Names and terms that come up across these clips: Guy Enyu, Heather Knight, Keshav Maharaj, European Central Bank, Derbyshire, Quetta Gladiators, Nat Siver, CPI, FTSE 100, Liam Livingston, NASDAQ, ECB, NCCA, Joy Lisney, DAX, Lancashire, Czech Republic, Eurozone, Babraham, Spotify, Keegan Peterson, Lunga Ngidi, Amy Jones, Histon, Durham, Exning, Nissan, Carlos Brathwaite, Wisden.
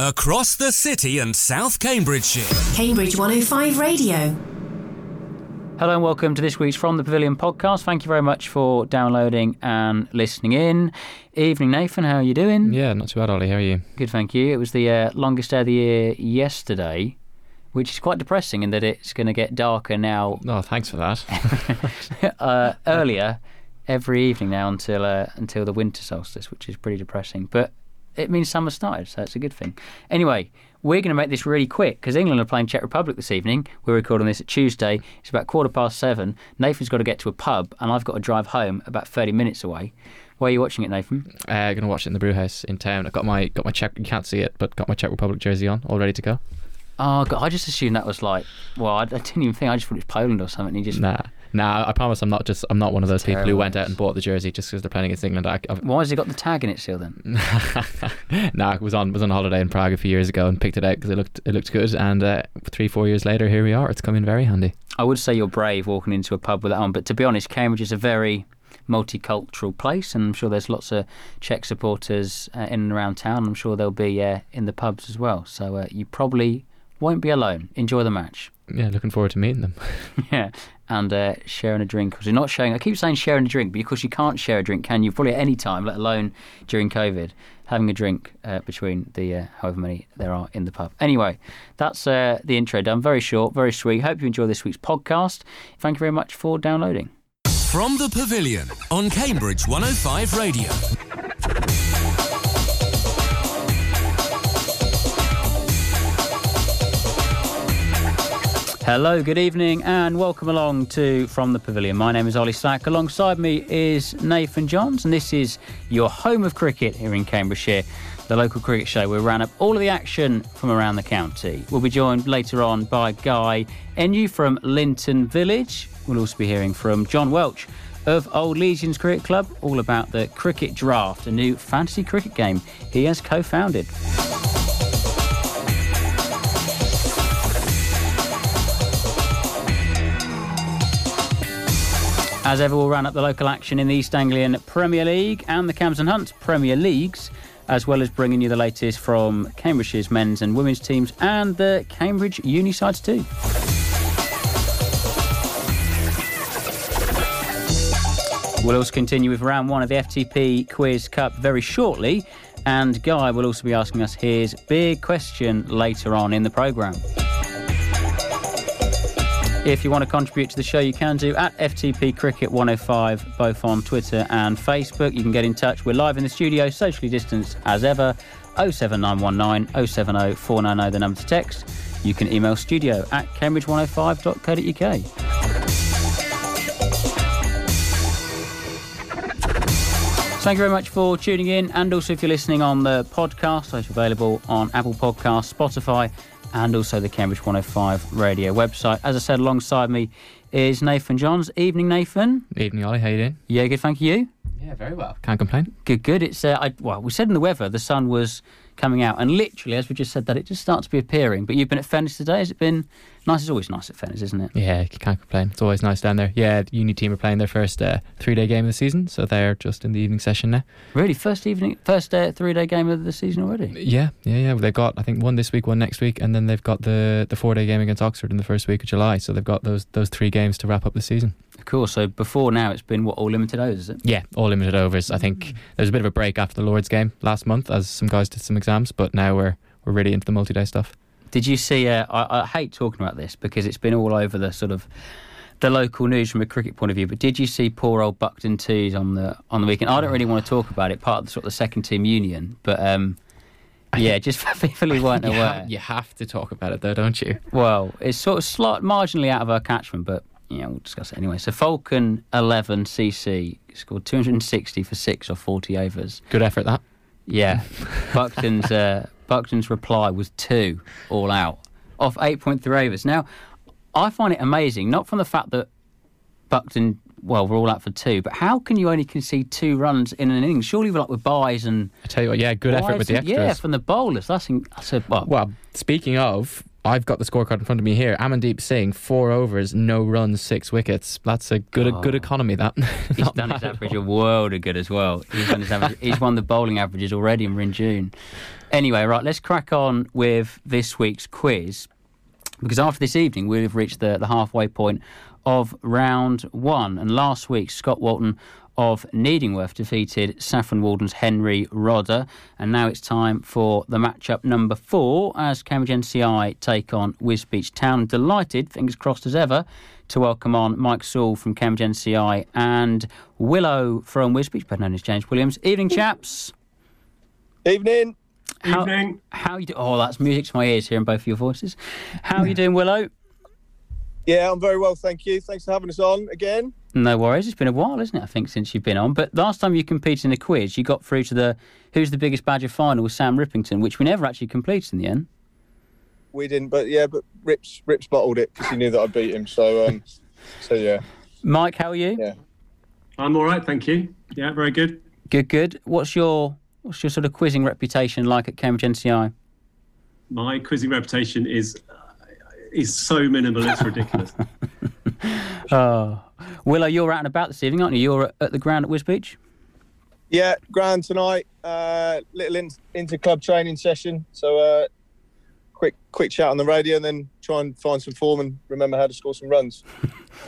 Across the city and South Cambridgeshire. Cambridge 105 Radio. Hello and welcome to this week's From the Pavilion podcast. Thank you very much for downloading and listening in. Evening, Nathan. How are you doing? Yeah, not too bad, Ollie. How are you? Good, thank you. It was the longest day of the year yesterday, which is quite depressing in that it's going to get darker now. Oh, thanks for that. Earlier every evening now until the winter solstice, which is pretty depressing. But it means summer started, so that's a good thing. Anyway, we're going to make this really quick because England are playing Czech Republic this evening. We're recording this at Tuesday. It's about 7:15. Nathan's got to get to a pub, and I've got to drive home about 30 minutes away. Where are you watching it, Nathan? I'm going to watch it in the brewhouse in town. I've got my Czech. You can't see it, but got my Czech Republic jersey on, all ready to go. Oh God, I just assumed that was like. Well, I didn't even think. I just thought it was Poland or something. You just Nah, I promise I'm not one of those people who went out and bought the jersey just because they're playing against England. Why has it got the tag in it still then? Nah, it was on holiday in Prague a few years ago and picked it out because it looked good. And 3-4 years later, here we are. It's come in very handy. I would say you're brave walking into a pub with that on, but to be honest, Cambridge is a very multicultural place, and I'm sure there's lots of Czech supporters in and around town. I'm sure they'll be in the pubs as well. So you probably won't be alone. Enjoy the match. Yeah, looking forward to meeting them. Yeah, and sharing a drink. Because you're not sharing. I keep saying sharing a drink, but of course you can't share a drink, can you? Probably at any time, let alone during COVID. Having a drink between the however many there are in the pub. Anyway, that's the intro done. Very short, very sweet. Hope you enjoy this week's podcast. Thank you very much for downloading. From the Pavilion on Cambridge 105 Radio. Hello, good evening and welcome along to From the Pavilion. My name is Ollie Stack. Alongside me is Nathan Johns, and this is your home of cricket here in Cambridgeshire, the local cricket show where we ran up all of the action from around the county. We'll be joined later on by Guy Enyu from Linton Village. We'll also be hearing from John Welch of Old Leysians Cricket Club, all about the Cricket Draft, a new fantasy cricket game he has co-founded. As ever, we'll round up the local action in the East Anglian Premier League and the Cams and Hunts Premier Leagues, as well as bringing you the latest from Cambridgeshire's men's and women's teams and the Cambridge Unisides too. We'll also continue with round one of the FTP Quiz Cup very shortly, and Guy will also be asking us his big question later on in the programme. If you want to contribute to the show, you can do at FTP Cricket 105, both on Twitter and Facebook. You can get in touch. We're live in the studio, socially distanced as ever. 07919 070 490, the number to text. You can email studio at cambridge105.co.uk. Thank you very much for tuning in. And also, if you're listening on the podcast, it's available on Apple Podcasts, Spotify, and also the Cambridge 105 Radio website. As I said, alongside me is Nathan Johns. Evening, Nathan. Evening, Ollie. How you doing? Yeah, good, thank you. Yeah, very well. Can't complain. Good. It's we said in the weather the sun was coming out, and literally, as we just said that, it just starts to be appearing. But you've been at Fenner's today. Has it been nice? It's always nice at Fenner's, isn't it? Yeah, you can't complain. It's always nice down there. Yeah, the uni team are playing their first three-day game of the season, so they're just in the evening session now. Really? First three-day game of the season already? Yeah. They've got, I think, one this week, one next week, and then they've got the four-day game against Oxford in the first week of July, so they've got those three games to wrap up the season. Cool. So before now, it's been, all limited overs, is it? Yeah, all limited overs. I think there was a bit of a break after the Lord's game last month as some guys did some exams, but now we're really into the multi-day stuff. Did you see, I hate talking about this because it's been all over the sort of the local news from a cricket point of view, but did you see poor old Buckton Twos on the weekend? I don't really want to talk about it, part of the sort of the second team union, but yeah, just for people who weren't aware. You have to talk about it though, don't you? Well, it's sort of marginally out of our catchment, but yeah, we'll discuss it anyway. So Falcon 11 CC scored 260 for 6 or 40 overs. Good effort, that. Yeah. Buckton's reply was 2 all out off 8.3 overs. Now, I find it amazing, not from the fact that Buckton, we're all out for 2, but how can you only concede 2 runs in an innings? Surely we're like with byes and... I tell you what, yeah, good effort with the extras. Yeah, from the bowlers. That's... Well, speaking of... I've got the scorecard in front of me here. Amandeep Singh, 4 overs, no runs, 6 wickets. That's a good economy, that. He's done his average a world of good as well. He's won the bowling averages already, and we're in June. Anyway, right, let's crack on with this week's quiz, because after this evening, we'll have reached the halfway point of round one. And last week, Scott Walton of Needingworth defeated Saffron Walden's Henry Rodder, and now it's time for the matchup number 4 as Cambridge NCI take on Wisbech Town. Delighted, fingers crossed as ever, to welcome on Mike Saul from Cambridge NCI and Willow from Wisbech, better known as James Williams. Evening, chaps. Evening. Evening. How you do? Oh, that's music to my ears hearing both of your voices. How are you doing, Willow? Yeah, I'm very well, thank you. Thanks for having us on again. No worries. It's been a while, isn't it, I think, since you've been on. But last time you competed in a quiz, you got through to the Who's the Biggest Badger final with Sam Rippington, which we never actually completed in the end. We didn't, but Rips bottled it because he knew that I beat him. So yeah. Mike, how are you? Yeah. I'm all right, thank you. Yeah, very good. Good. What's your sort of quizzing reputation like at Cambridge NCI? My quizzing reputation is so minimal, it's ridiculous. Willow, you're out and about this evening, aren't you? You're at the ground at Wisbech? Yeah, ground tonight. Little inter-club training session. So quick chat on the radio and then try and find some form and remember how to score some runs.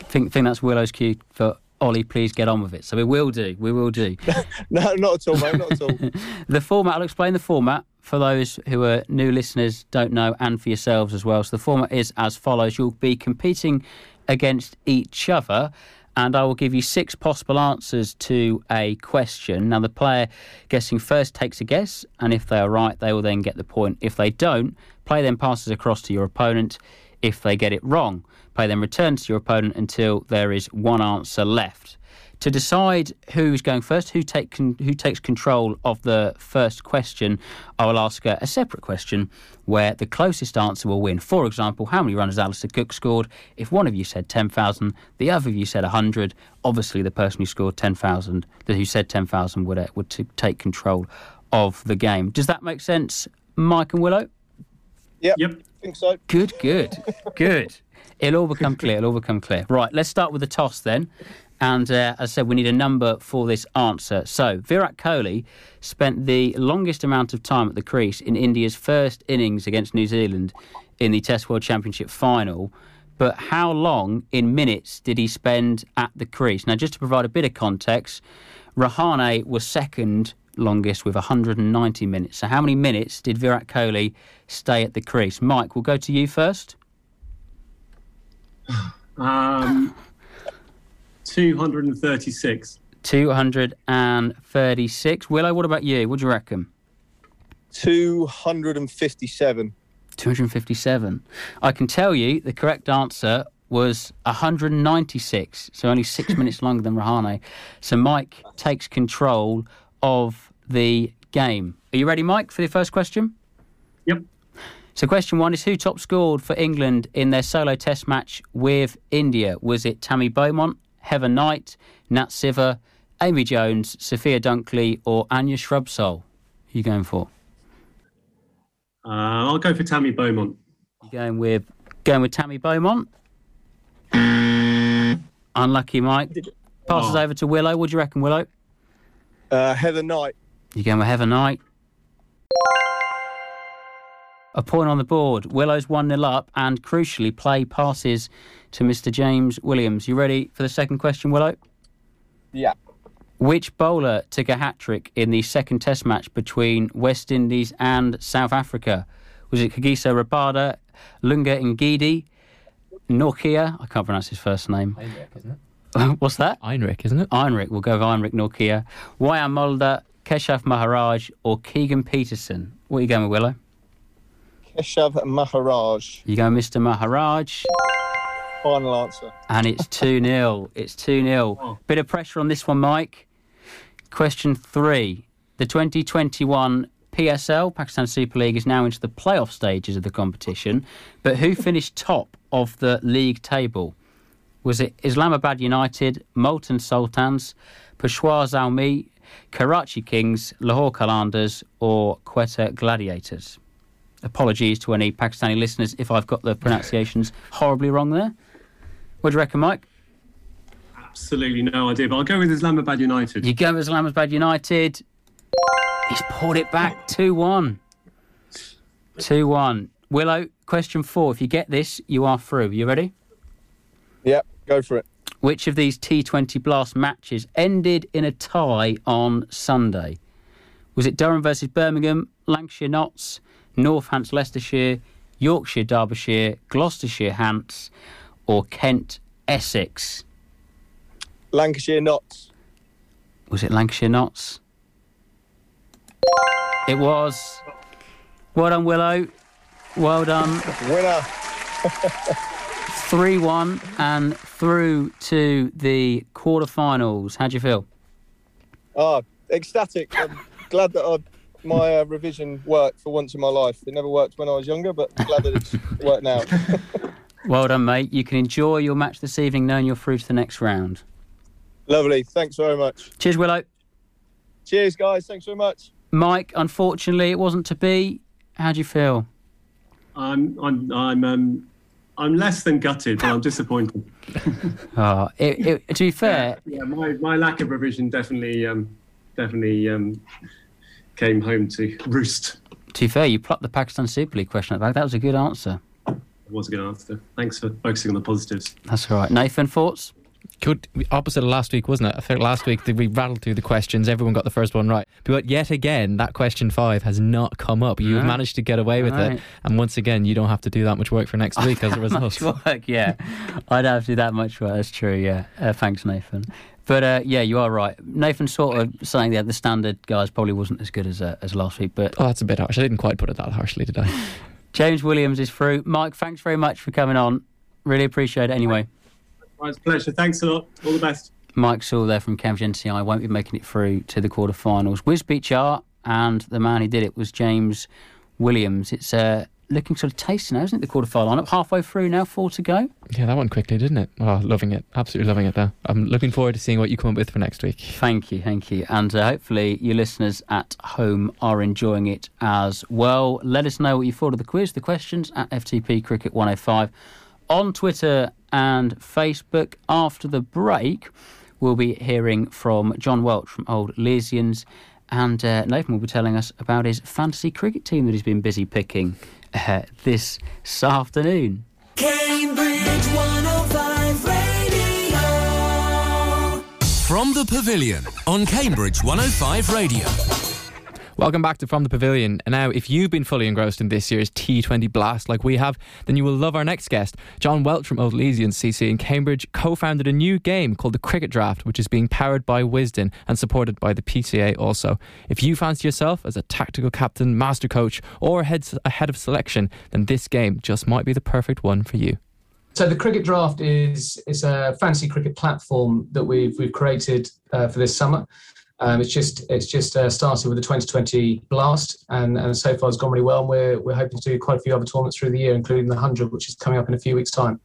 think that's Willow's cue for Ollie, please get on with it. So we will do. No, not at all, mate, not at all. The format, I'll explain the format for those who are new listeners, don't know, and for yourselves as well. So the format is as follows. You'll be competing against each other, and I will give you 6 possible answers to a question. Now, the player guessing first takes a guess, and if they are right, they will then get the point. If they don't, play then passes across to your opponent. If they get it wrong, play then returns to your opponent until there is one answer left. To decide who's going first, who takes control of the first question, I will ask a separate question where the closest answer will win. For example, how many runs Alistair Cook scored? If one of you said 10,000, the other of you said 100, obviously the person who scored 10,000, who said 10,000 would take control of the game. Does that make sense, Mike and Willow? Yep. I think so. Good. It'll all become clear. Right, let's start with the toss then. And as I said, we need a number for this answer. So, Virat Kohli spent the longest amount of time at the crease in India's first innings against New Zealand in the Test World Championship final. But how long in minutes did he spend at the crease? Now, just to provide a bit of context, Rahane was second longest with 190 minutes. So how many minutes did Virat Kohli stay at the crease? Mike, we'll go to you first. 236. 236. Willow, what about you? What do you reckon? 257. 257. I can tell you the correct answer was 196, so only 6 minutes longer than Rahane. So Mike takes control of the game. Are you ready, Mike, for the first question? Yep. So question 1 is, who top scored for England in their solo test match with India? Was it Tammy Beaumont, Heather Knight, Nat Siver, Amy Jones, Sophia Dunkley, or Anya Shrubsole? Who are you going for? I'll go for Tammy Beaumont. You're going with Tammy Beaumont? Unlucky, Mike. Passes over to Willow. What do you reckon, Willow? Heather Knight. You're going with Heather Knight. A point on the board. Willow's 1-0 up, and crucially, play passes to Mr. James Williams. You ready for the second question, Willow? Yeah. Which bowler took a hat-trick in the second test match between West Indies and South Africa? Was it Kagiso Rabada, Lunga Ngidi, Norkia? I can't pronounce his first name. Heinrich, isn't it? What's that? Heinrich, isn't it? Heinrich. We'll go with Heinrich Nortje. Wayne Mulder, Keshav Maharaj, or Keegan Peterson? What are you going with, Willow? Keshav Maharaj. You go, Mr. Maharaj. Final answer. And it's 2-0. It's 2-0. Oh. Bit of pressure on this one, Mike. Question 3. The 2021 PSL, Pakistan Super League, is now into the playoff stages of the competition. But who finished top of the league table? Was it Islamabad United, Multan Sultans, Peshawar Zalmi, Karachi Kings, Lahore Qalandars, or Quetta Gladiators? Apologies to any Pakistani listeners if I've got the pronunciations horribly wrong there. What do you reckon, Mike? Absolutely no idea, but I'll go with Islamabad United. You go with Islamabad United. He's pulled it back. 2-1. 2-1. Willow, question 4. If you get this, you are through. You ready? Yep, go for it. Which of these T20 Blast matches ended in a tie on Sunday? Was it Durham versus Birmingham, Lancashire Notts, North Hants Leicestershire, Yorkshire Derbyshire, Gloucestershire Hants, or Kent Essex? Lancashire Notts. Was it Lancashire Notts? It was. Well done, Willow. Well done. Winner. 3-1 and through to the quarterfinals. How do you feel? Oh, ecstatic. I'm glad that my revision worked for once in my life. It never worked when I was younger, but glad that it's worked now. Well done, mate. You can enjoy your match this evening knowing you're through to the next round. Lovely. Thanks very much. Cheers, Willow. Cheers, guys. Thanks very much. Mike, unfortunately, it wasn't to be. How do you feel? I'm less than gutted, but I'm disappointed. To be fair, yeah, my lack of revision definitely came home to roost. To be fair, you plucked the Pakistan Super League question at the back. That was a good answer. It was a good answer. Thanks for focusing on the positives. That's all right. Nathan, thoughts? Good opposite of last week, wasn't it? I think last week we rattled through the questions, everyone got the first one right, but yet again that question 5 has not come up. You've managed to get away with it, and once again you don't have to do that much work for next week as a result. I don't have to do that much work, that's true. Thanks, Nathan, but yeah, you are right. Nathan sort of saying that the standard guys probably wasn't as good as last week, but that's a bit harsh. I didn't quite put it that harshly, did I? James Williams is through. Mike, thanks very much for coming on, really appreciate it. Anyway, it's a pleasure. Thanks a lot. All the best. Mike Saul there from Cambridge NCI won't be making it through to the quarterfinals. Wisbech are, and the man who did it was James Williams. It's looking sort of tasty now, isn't it, the quarterfinal lineup? Halfway through now, 4 to go. Yeah, that went quickly, didn't it? Oh, loving it. Absolutely loving it there. I'm looking forward to seeing what you come up with for next week. Thank you, thank you. And hopefully your listeners at home are enjoying it as well. Let us know what you thought of the quiz, the questions, at FTP Cricket 105. On Twitter and Facebook. After the break, we'll be hearing from John Welch from Old Leysians, and Nathan will be telling us about his fantasy cricket team that he's been busy picking this afternoon. Cambridge 105 Radio. From the Pavilion on Cambridge 105 Radio. Welcome back to From the Pavilion. And now, if you've been fully engrossed in this year's T20 Blast like we have, then you will love our next guest. John Welch from Old Leysians CC in Cambridge co-founded a new game called the Cricket Draft, which is being powered by Wisden and supported by the PCA also. If you fancy yourself as a tactical captain, master coach, or head of selection, then this game just might be the perfect one for you. So the Cricket Draft is a fantasy cricket platform that we've created for this summer. It's just started with the 2020 Blast, and so far it's gone really well. And we're hoping to do quite a few other tournaments through the year, including the 100, which is coming up in a few weeks' time.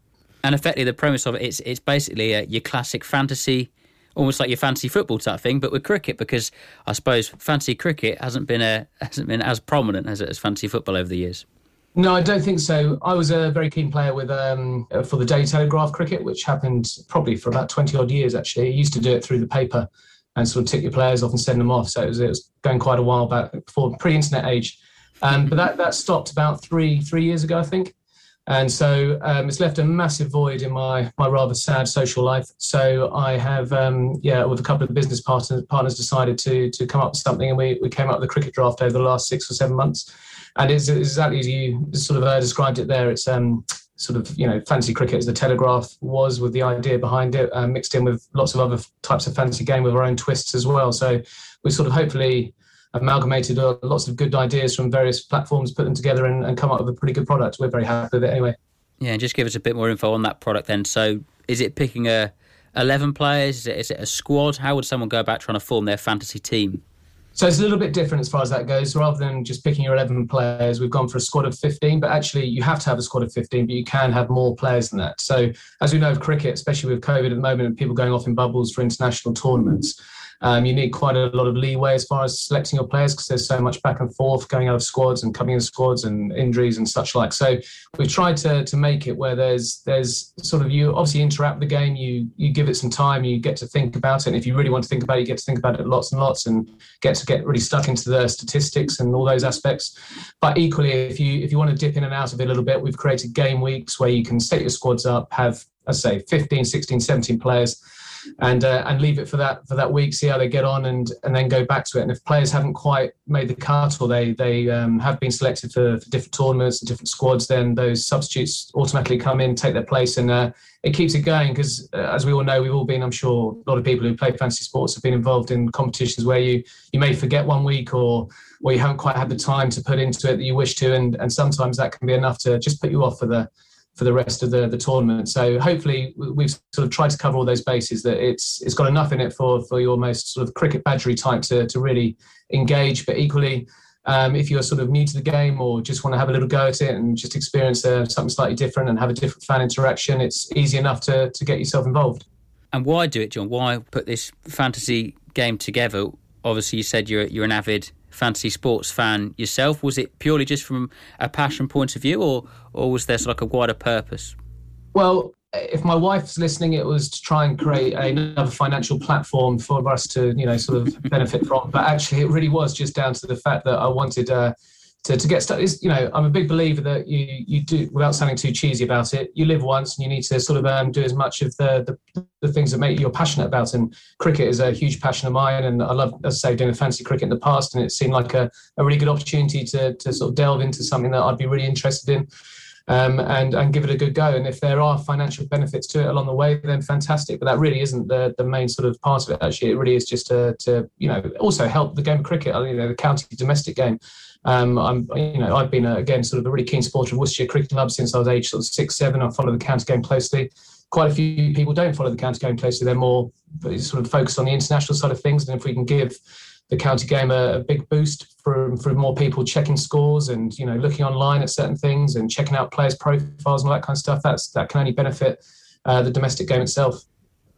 And effectively, the premise of it is it's basically your classic fantasy, almost like your fantasy football type thing, but with cricket. Because I suppose fantasy cricket hasn't been as prominent as fantasy football over the years. No, I don't think so. I was a very keen player with for the Daily Telegraph cricket, which happened probably for about 20 odd years. Actually, I used to do it through the paper and sort of tick your players off and send them off. So it was going quite a while back, before pre-internet age. But that stopped about three years ago, I think. And so it's left a massive void in my rather sad social life. So I have, with a couple of business partners decided to come up with something, and we came up with a cricket draft over the last 6 or 7 months. And it's exactly as you sort of described it there. It's sort of, fantasy cricket as the Telegraph was, with the idea behind it, mixed in with lots of other types of fantasy game with our own twists as well. So we sort of hopefully amalgamated lots of good ideas from various platforms, put them together and come up with a pretty good product. We're very happy with it anyway. Yeah, and just give us a bit more info on that product then. So is it picking 11 players? Is it a squad? How would someone go about trying to form their fantasy team? So it's a little bit different as far as that goes. Rather than just picking your 11 players, we've gone for a squad of 15, but actually you have to have a squad of 15, but you can have more players than that. So as we know of cricket, especially with COVID at the moment and people going off in bubbles for international tournaments, You need quite a lot of leeway as far as selecting your players because there's so much back and forth going out of squads and coming in squads and injuries and such like. So we've tried to make it where there's sort of, you obviously interact with the game, you give it some time, you get to think about it. And if you really want to think about it, you get to think about it lots and lots and get really stuck into the statistics and all those aspects. But equally, if you want to dip in and out of it a little bit, we've created game weeks where you can set your squads up, have, I say, 15, 16, 17 players, and leave it for that week, see how they get on, and then go back to it. And if players haven't quite made the cut or they have been selected for different tournaments and different squads, then those substitutes automatically come in, take their place, and it keeps it going because, as we all know, we've all been, I'm sure, a lot of people who play fantasy sports have been involved in competitions where you may forget one week or you haven't quite had the time to put into it that you wish to, and sometimes that can be enough to just put you off for the rest of the tournament. So hopefully we've sort of tried to cover all those bases, that it's got enough in it for your most sort of cricket badgery type to really engage. But equally, if you're sort of new to the game or just want to have a little go at it and just experience something slightly different and have a different fan interaction, it's easy enough to get yourself involved. And why do it, John? Why put this fantasy game together? Obviously, you said you're an avid fantasy sports fan yourself. Was it purely just from a passion point of view, or was there sort of like a wider purpose? Well, if my wife's listening, it was to try and create another financial platform for us to, sort of benefit from. But actually, it really was just down to the fact that I wanted to get stuck. I'm a big believer that you do, without sounding too cheesy about it, you live once and you need to sort of do as much of the things that make you passionate about, and cricket is a huge passion of mine, and I love, as I say, doing fantasy cricket in the past, and it seemed like a really good opportunity to sort of delve into something that I'd be really interested in, and give it a good go. And if there are financial benefits to it along the way, then fantastic, but that really isn't the main sort of part of it. Actually, it really is just to also help the game of cricket, the county domestic game. I've been a really keen supporter of Worcestershire Cricket Club since I was age sort of 6, 7. I follow the county game closely. Quite a few people don't follow the county game closely. They're more sort of focused on the international side of things. And if we can give the county game a big boost for more people checking scores and, looking online at certain things and checking out players' profiles and all that kind of stuff, that can only benefit the domestic game itself.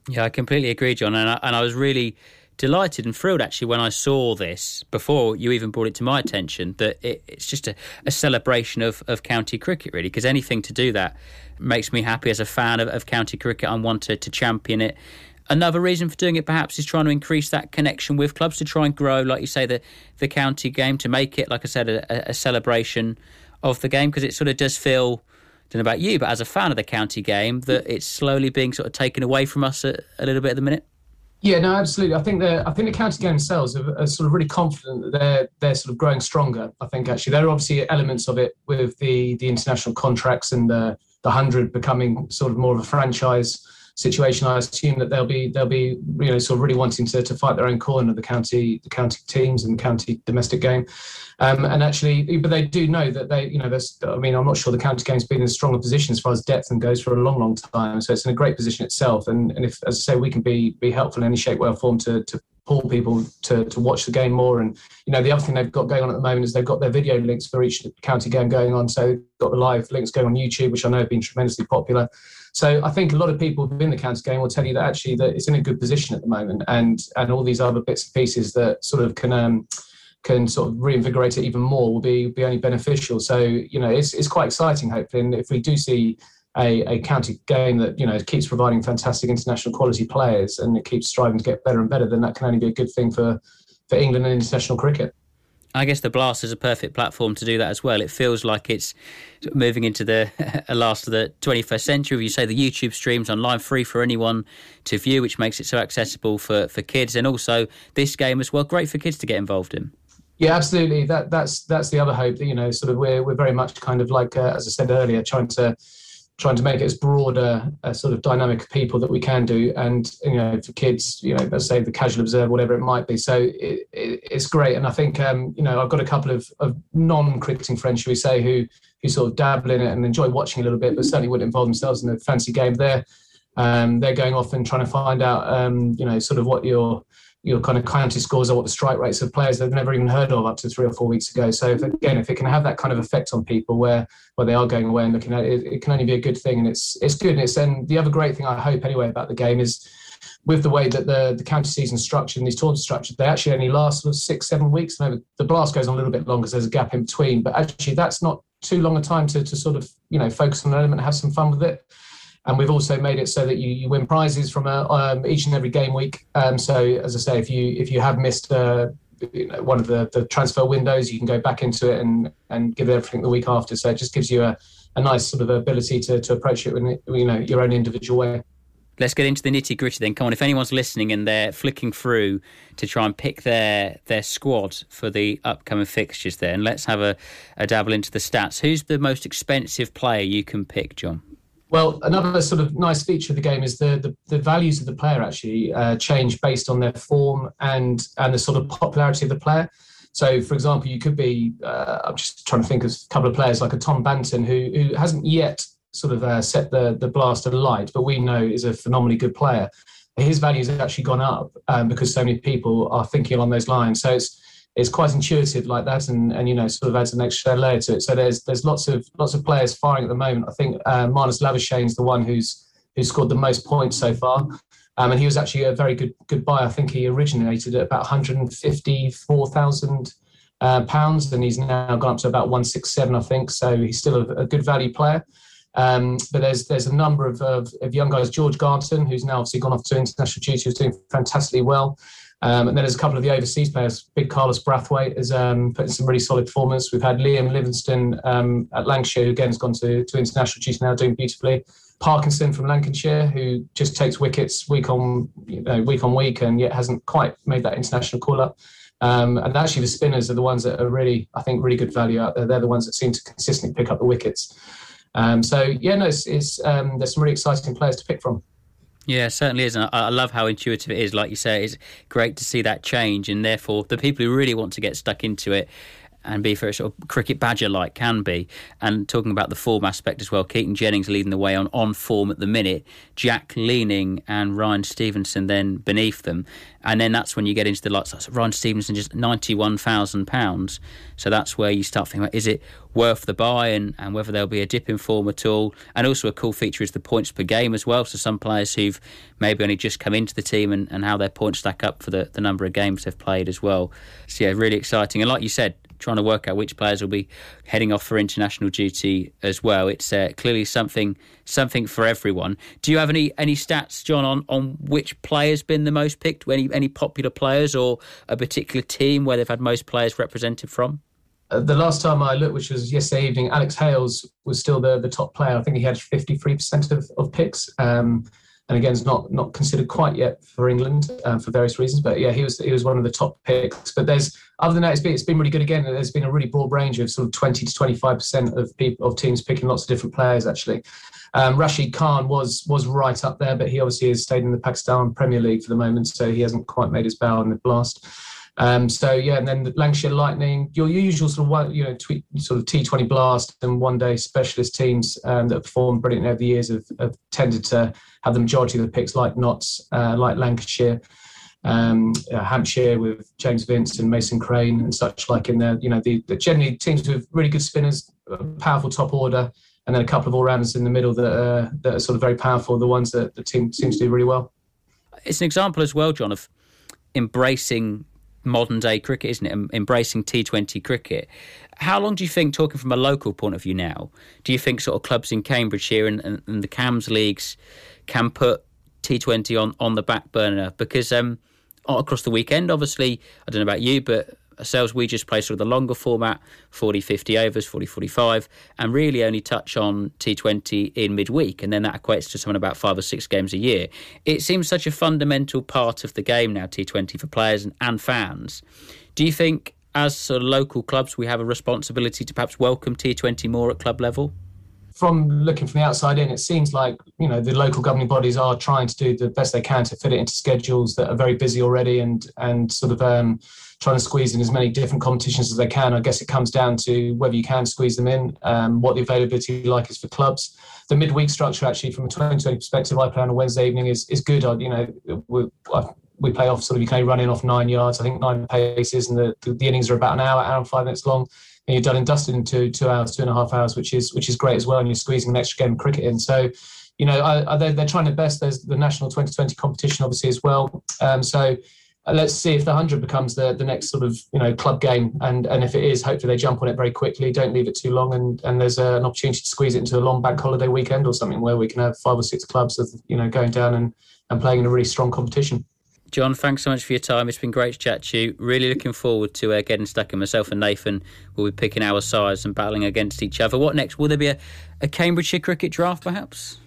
Yeah, I completely agree, John. And I was really delighted and thrilled actually when I saw this before you even brought it to my attention, that it's just a celebration of county cricket really, because anything to do that makes me happy as a fan of county cricket and want to champion it. Another reason for doing it perhaps is trying to increase that connection with clubs, to try and grow, like you say, the county game, to make it, like I said, a celebration of the game, because it sort of does feel, I don't know about you, but as a fan of the county game, that it's slowly being sort of taken away from us a little bit at the minute. Yeah, no, absolutely. I think the county game themselves are sort of really confident that they're sort of growing stronger. I think actually there are obviously elements of it with the international contracts and the 100 becoming sort of more of a franchise situation. I assume that they'll be sort of really wanting to fight their own corner, the county teams and county domestic game, and actually, but they do know that they I'm not sure the county game's been in a stronger position as far as depth and goes for a long time. So it's in a great position itself, and if, as I say, we can be helpful in any shape, way or form to pull people to watch the game more. And the other thing they've got going on at the moment is they've got their video links for each county game going on, so they've got the live links going on YouTube, which I know have been tremendously popular. So I think a lot of people within the county game will tell you that actually that it's in a good position at the moment, and all these other bits and pieces that sort of can sort of reinvigorate it even more will be only beneficial. So it's quite exciting, hopefully, and if we do see a county game that keeps providing fantastic international quality players and it keeps striving to get better and better, then that can only be a good thing for England and international cricket. I guess the Blast is a perfect platform to do that as well. It feels like it's moving into the last of the 21st century. You say the YouTube streams online, free for anyone to view, which makes it so accessible for kids, and also this game as well, great for kids to get involved in. Yeah, absolutely. That's the other hope. That sort of we're very much kind of like as I said earlier, trying to make it as broad a sort of dynamic of people that we can do, and for kids, let's say the casual observer, whatever it might be. So it's great, and I think I've got a couple of non-cricketing friends, shall we say, who sort of dabble in it and enjoy watching a little bit, but certainly wouldn't involve themselves in a fancy game. They're going off and trying to find out sort of what your kind of county scores are, what the strike rates of players they've never even heard of up to 3 or 4 weeks ago. So if it can have that kind of effect on people where they are going away and looking at it, it can only be a good thing. And it's good. And the other great thing I hope anyway about the game is with the way that the county season structure and these tournaments structured, they actually only last 6-7 weeks. I know the blast goes on a little bit longer, so there's a gap in between, but actually that's not too long a time to sort of, you know, focus on an element and have some fun with it. And we've also made it so that you win prizes from each and every game week. So as I say, if you have missed one of the transfer windows, you can go back into it and give it everything the week after. So it just gives you a nice sort of ability to approach it in, you know, your own individual way. Let's get into the nitty gritty then. Come on, if anyone's listening and they're flicking through to try and pick their squad for the upcoming fixtures then, let's have a dabble into the stats. Who's the most expensive player you can pick, John? Well, another sort of nice feature of the game is the values of the player actually change based on their form and the sort of popularity of the player. So, for example, you could be, I'm just trying to think of a couple of players like a Tom Banton who hasn't yet sort of set the blast alight, but we know is a phenomenally good player. His values have actually gone up because so many people are thinking along those lines. So it's quite intuitive like that, and you know, sort of adds an extra layer to it. So there's lots of players firing at the moment. I think Marnus Lavershane's the one who's scored the most points so far, and he was actually a very good buy. I think he originated at about £154,000 pounds, and he's now gone up to about 167, I think. So he's still a good value player. But there's a number of young guys. George Garton, who's now obviously gone off to international duty, who's doing fantastically well. And then there's a couple of the overseas players. Big Carlos Brathwaite has put in some really solid performance. We've had Liam Livingston at Lancashire, who again has gone to international duty now, doing beautifully. Parkinson from Lancashire, who just takes wickets week on week, and yet hasn't quite made that international call-up. And actually the spinners are the ones that are really, I think, really good value out there. They're the ones that seem to consistently pick up the wickets. So there's some really exciting players to pick from. Yeah, it certainly is. And I love how intuitive it is. Like you say, it's great to see that change. And therefore, the people who really want to get stuck into it and be for a sort of cricket badger-like can be. And talking about the form aspect as well, Keaton Jennings leading the way on form at the minute. Jack Leaning and Ryan Stevenson then beneath them. And then that's when you get into the likes. That's Ryan Stevenson, just £91,000. So that's where you start thinking, is it worth the buy and whether there'll be a dip in form at all? And also a cool feature is the points per game as well. So some players who've maybe only just come into the team and how their points stack up for the number of games they've played as well. So yeah, really exciting. And like you said, trying to work out which players will be heading off for international duty as well. It's clearly something for everyone. Do you have any stats, John, on which player's been the most picked? Any popular players or a particular team where they've had most players represented from? The last time I looked, which was yesterday evening, Alex Hales was still the top player. I think he had 53% of picks. And again, it's not considered quite yet for England for various reasons. But yeah, he was one of the top picks. But there's, other than that, it's been really good again. There's been a really broad range of sort of 20 to 25% of teams picking lots of different players, actually. Rashid Khan was right up there, but he obviously has stayed in the Pakistan Premier League for the moment, so he hasn't quite made his bow in the blast. And then the Lancashire Lightning, your usual sort of T20 Blast and one day specialist teams that have performed brilliantly over the years have tended to have the majority of the picks, like Notts, like Lancashire, Hampshire with James Vince and Mason Crane and such like in there. You know, the generally teams with really good spinners, powerful top order, and then a couple of all-rounders in the middle that are sort of very powerful, the ones that the team seems to do really well. It's an example as well, John, of embracing modern day cricket, isn't it? Embracing T20 cricket. How long do you think, talking from a local point of view now, do you think sort of clubs in Cambridgeshire and the CAMS leagues can put T20 on the back burner? Because across the weekend, obviously, I don't know about you, but ourselves, we just play sort of the longer format, 40, 50 overs, 40, 45, and really only touch on T20 in midweek, and then that equates to something about 5 or 6 games a year. It seems such a fundamental part of the game now, T20, for players and fans. Do you think, as sort of local clubs, we have a responsibility to perhaps welcome T20 more at club level? From looking from the outside in, it seems like, you know, the local governing bodies are trying to do the best they can to fit it into schedules that are very busy already and sort of trying to squeeze in as many different competitions as they can. I guess it comes down to whether you can squeeze them in, what the availability like is for clubs. The midweek structure, actually, from a 2020 perspective, I play on a Wednesday evening is good. You know, we play off sort of, you can only run in off 9 yards, I think 9 paces, and the innings are about an hour and 5 minutes long. And you're done and dusted in 2 hours, 2.5 hours, which is great as well. And you're squeezing an extra game of cricket in. So you know, they're trying their best. There's the national 2020 competition, obviously, as well. So let's see if the 100 becomes the next sort of, you know, club game. And if it is, hopefully they jump on it very quickly. Don't leave it too long. And there's an opportunity to squeeze it into a long bank holiday weekend or something where we can have 5 or 6 clubs, of, you know, going down and playing in a really strong competition. John, thanks so much for your time. It's been great to chat to you. Really looking forward to getting stuck in. Myself and Nathan will be picking our sides and battling against each other. What next? Will there be a Cambridgeshire cricket draft, perhaps?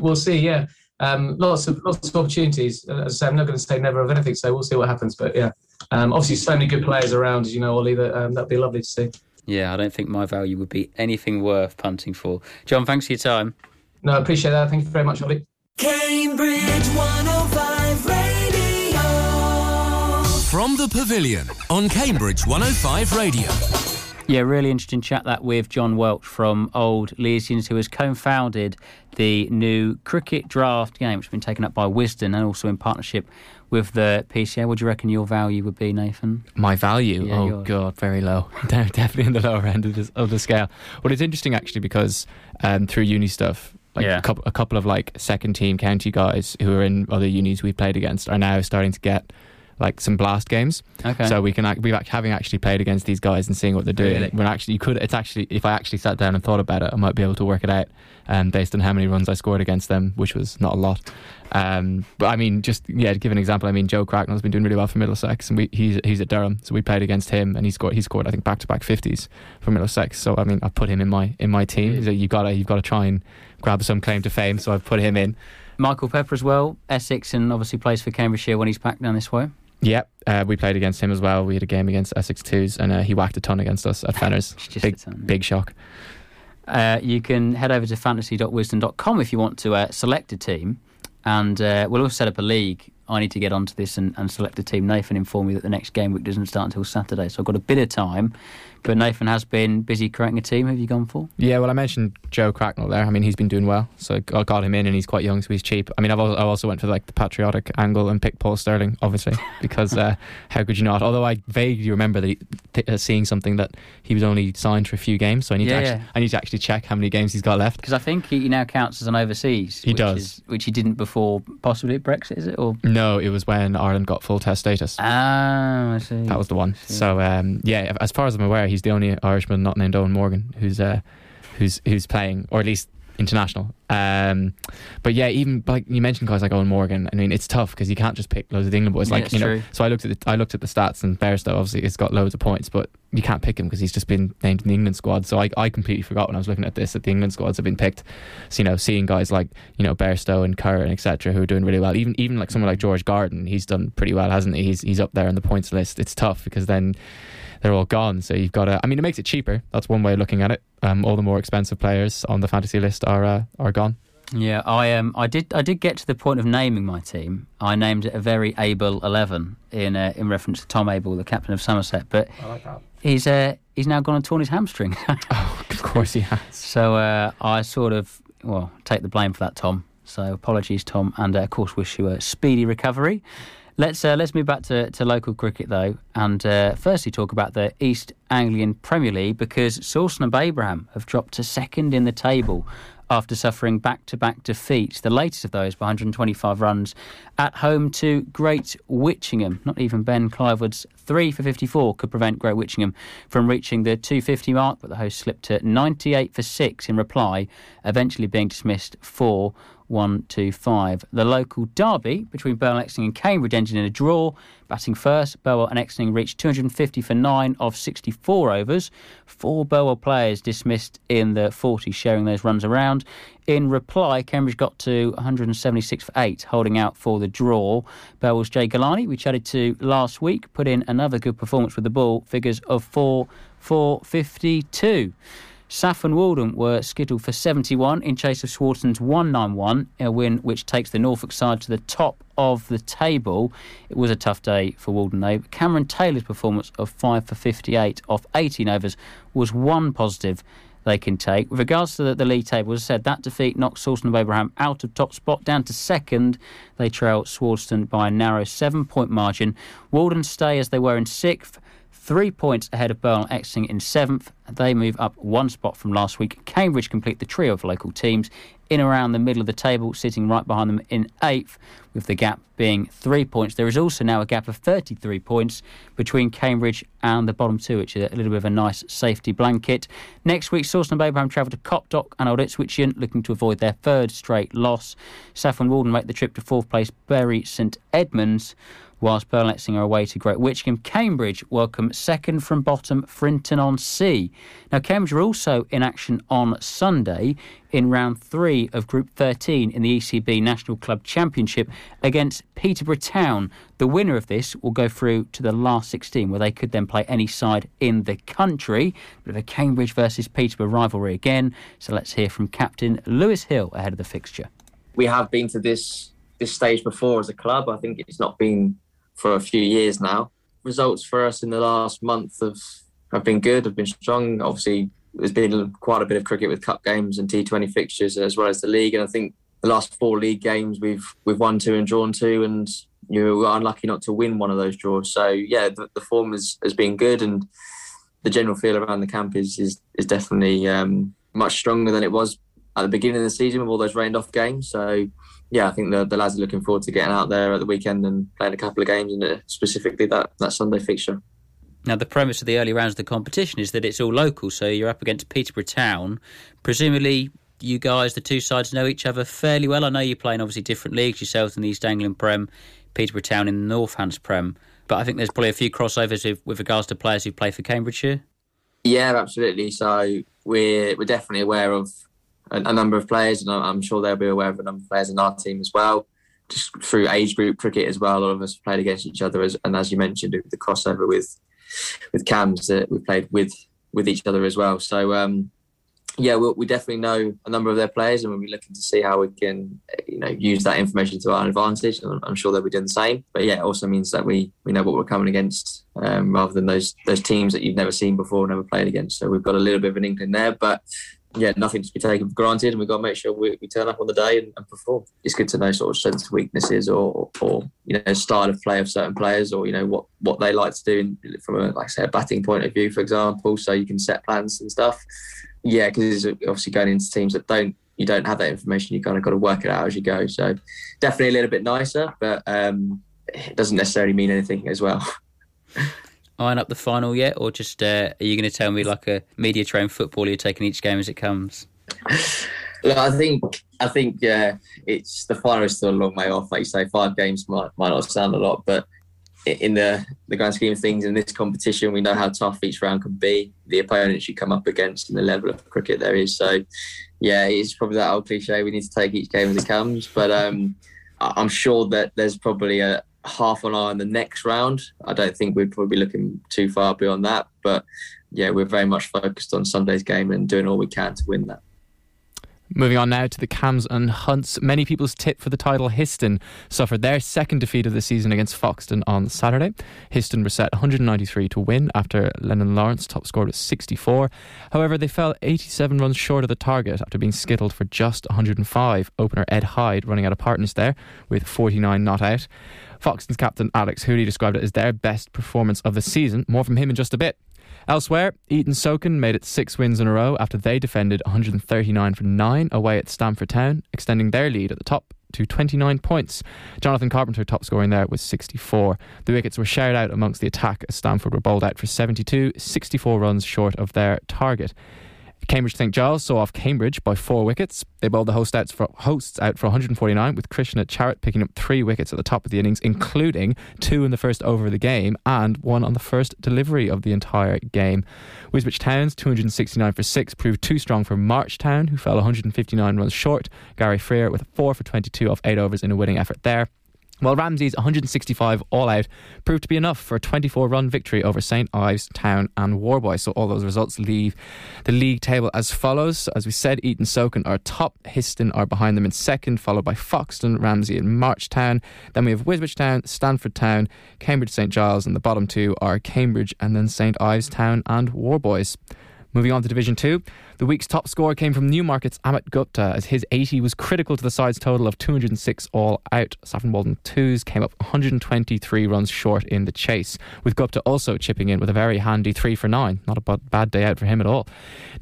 We'll see, yeah. Lots of opportunities. As I say, I'm not going to say never of anything, so we'll see what happens. But, yeah, obviously so many good players around, as you know, Ollie, that'd be lovely to see. Yeah, I don't think my value would be anything worth punting for. John, thanks for your time. No, I appreciate that. Thank you very much, Ollie. Cambridge 105 Radio. From the Pavilion on Cambridge 105 Radio. Yeah, really interesting chat that with John Welch from Old Leysians, who has co-founded the new Cricket Draft game, which has been taken up by Wisden and also in partnership with the PCA. What do you reckon your value would be, Nathan? My value? Yeah, oh, God, very low. Definitely in the lower end of the scale. Well, it's interesting, actually, because through uni stuff, like a couple of like second team county guys who are in other unis we played against are now starting to get like some blast games. Okay. So having actually played against these guys and seeing what they're doing. Really? If I actually sat down and thought about it, I might be able to work it out based on how many runs I scored against them, which was not a lot. But I mean, to give an example, I mean, Joe Cracknell's been doing really well for Middlesex, and he's at Durham, so we played against him, and he scored I think back-to-back 50s for Middlesex. So I mean, I put him in my team. Yeah. So you've got to try and grab some claim to fame. So I've put him in. Michael Pepper as well, Essex, and obviously plays for Cambridgeshire when he's back down this way. Yep, we played against him as well. We had a game against Essex 2s, and he whacked a ton against us at Fenner's. Big shock. You can head over to fantasy.wisdom.com if you want to select a team, and we'll also set up a league. I need to get onto this and select a team. Nathan informed me that the next game week doesn't start until Saturday, so I've got a bit of time. But Nathan has been busy creating a team. Have you gone for? Yeah, well, I mentioned Joe Cracknell there. I mean, he's been doing well, so I got him in, and he's quite young, so he's cheap. I mean, I also went for like the patriotic angle and picked Paul Sterling, obviously, because how could you not? Although I vaguely remember seeing something that he was only signed for a few games, so I need to actually check how many games he's got left. Because I think he now counts as an overseas. Which he didn't before, possibly Brexit, is it? Or no, it was when Ireland got full test status. Ah, I see. That was the one. So as far as I'm aware, he's the only Irishman not named Owen Morgan who's playing, or at least international. But yeah, even like you mentioned guys like Owen Morgan. I mean, it's tough because you can't just pick loads of England boys. Like, you know, so I looked at the stats, and Bairstow obviously it's got loads of points, but you can't pick him because he's just been named in the England squad. So I completely forgot when I was looking at this that the England squads have been picked. So, you know, seeing guys like, you know, Bairstow and Kerr and etc. who are doing really well. Even like someone like George Garden, he's done pretty well, hasn't he? He's up there on the points list. It's tough because then they're all gone. So you've got to. I mean, it makes it cheaper. That's one way of looking at it. All the more expensive players on the fantasy list are gone. Yeah, I did get to the point of naming my team. I named it a very Abel 11 in reference to Tom Abel, the captain of Somerset. But I like that. He's now gone and torn his hamstring. Oh, of course he has. So I sort of take the blame for that, Tom. So apologies, Tom, and of course wish you a speedy recovery. Let's move back to local cricket, though, and firstly talk about the East Anglian Premier League, because Salson and Babraham have dropped to second in the table after suffering back-to-back defeats, the latest of those by 125 runs at home to Great Witchingham. Not even Ben Clivewood's 3 for 54 could prevent Great Witchingham from reaching the 250 mark, but the hosts slipped to 98 for 6 in reply, eventually being dismissed 4-1-2-5. The local derby between Burwell and Exeter and Cambridge ended in a draw. Batting first, Burwell and Exeter reached 250 for 9 of 64 overs. 4 Burwell players dismissed in the 40s, sharing those runs around. In reply, Cambridge got to 176 for 8, holding out for the draw. Burwell's Jay Galani, we chatted to last week, put in another good performance with the ball, figures of 4 for 52. Saffron Walden were skittled for 71 in chase of Swarton's 191, a win which takes the Norfolk side to the top of the table. It was a tough day for Walden, though. Cameron Taylor's performance of 5 for 58 off 18 overs was one positive they can take. With regards to the league table, as I said, that defeat knocked Salston and Babraham out of top spot, down to second. They trail Swarton by a narrow 7-point margin. Walden stay as they were in sixth. 3 points ahead of Burn exiting in 7th. They move up one spot from last week. Cambridge complete the trio of local teams in around the middle of the table, sitting right behind them in 8th, with the gap being 3 points. There is also now a gap of 33 points between Cambridge and the bottom two, which is a little bit of a nice safety blanket. Next week, Sawston and Abraham travel to Copdock and Old Ipswichian, looking to avoid their third straight loss. Saffron Walden make the trip to 4th place, Bury St Edmunds, whilst Burn Lexing are away to Great Wycombe. Cambridge welcome second from bottom Frinton-on-Sea. Now, Cambridge are also in action on Sunday in round 3 of Group 13 in the ECB National Club Championship against Peterborough Town. The winner of this will go through to the last 16, where they could then play any side in the country. But a Cambridge versus Peterborough rivalry again. So let's hear from Captain Lewis Hill ahead of the fixture. We have been to this stage before as a club. I think it's not been for a few years now. Results for us in the last month have been good, have been strong. Obviously, there's been quite a bit of cricket with cup games and T20 fixtures as well as the league. And I think the last 4 league games we've won 2 and drawn 2, and we were unlucky not to win one of those draws. So yeah, the form has been good, and the general feel around the camp is definitely much stronger than it was at the beginning of the season with all those rained off games. So yeah, I think the lads are looking forward to getting out there at the weekend and playing a couple of games, and specifically that Sunday fixture. Now, the premise of the early rounds of the competition is that it's all local, so you're up against Peterborough Town. Presumably, you guys, the two sides, know each other fairly well. I know you play in obviously different leagues, yourselves in the East Anglian Prem, Peterborough Town in the North Hants Prem, but I think there's probably a few crossovers with regards to players who play for Cambridgeshire. Yeah, absolutely. So we're definitely aware of a number of players, and I'm sure they'll be aware of a number of players in our team as well. Just through age group cricket as well, all of us played against each other, and as you mentioned, the crossover with Cams that we played with each other as well. So yeah, we definitely know a number of their players, and we'll be looking to see how we can use that information to our advantage. And I'm sure they'll be doing the same. But yeah, it also means that we know what we're coming against, rather than those teams that you've never seen before, never played against. So we've got a little bit of an inkling there, but yeah, nothing to be taken for granted, and we've got to make sure we turn up on the day and perform. It's good to know sort of strengths and weaknesses, or style of play of certain players, or what they like to do from a batting point of view, for example. So you can set plans and stuff. Yeah, because obviously going into teams that don't have that information, you kind of got to work it out as you go. So definitely a little bit nicer, but it doesn't necessarily mean anything as well. Iron up the final yet, or just are you going to tell me like a media trained footballer you're taking each game as it comes? Look, I think yeah, it's the final is still a long way off. Like you say, 5 games might not sound a lot, but in the grand scheme of things, in this competition, we know how tough each round can be, the opponents you come up against, and the level of cricket there is. So yeah, it's probably that old cliche, we need to take each game as it comes, but I'm sure that there's probably a half an eye on the next round. I don't think we'd probably be looking too far beyond that, but yeah, we're very much focused on Sunday's game and doing all we can to win that. Moving on now to the Cams and Hunts. Many people's tip for the title, Histon, suffered their second defeat of the season against Foxton on Saturday. Histon were set 193 to win after Lennon Lawrence top scored with 64. However, they fell 87 runs short of the target after being skittled for just 105. Opener Ed Hyde running out of partners there with 49 not out. Foxton's captain Alex Hooley described it as their best performance of the season. More from him in just a bit. Elsewhere, Eton Soken made it 6 wins in a row after they defended 139 for 9 away at Stamford Town, extending their lead at the top to 29 points. Jonathan Carpenter top scoring there with 64. The wickets were shared out amongst the attack as Stamford were bowled out for 72, 64 runs short of their target. Cambridge St Giles saw off Cambridge by 4 wickets. They bowled the hosts out for 149, with Krishna Charat picking up 3 wickets at the top of the innings, including 2 in the first over of the game and 1 on the first delivery of the entire game. Wisbech Town's 269 for 6 proved too strong for Marchtown, who fell 159 runs short. Gary Freer with 4 for 22 off 8 overs in a winning effort there. While Ramsey's 165 all-out proved to be enough for a 24-run victory over St Ives, Town and Warboy. So all those results leave the league table as follows. So as we said, Eton Soken are top, Histon are behind them in second, followed by Foxton, Ramsey and Marchtown. Then we have Wisbech Town, Stanford Town, Cambridge St Giles, and the bottom two are Cambridge and then St Ives, Town and Warboys. Moving on to Division 2, the week's top scorer came from Newmarket's Amit Gupta, as his 80 was critical to the side's total of 206 all out. Saffron Walden 2s came up 123 runs short in the chase, with Gupta also chipping in with a very handy 3 for 9. Not a bad day out for him at all.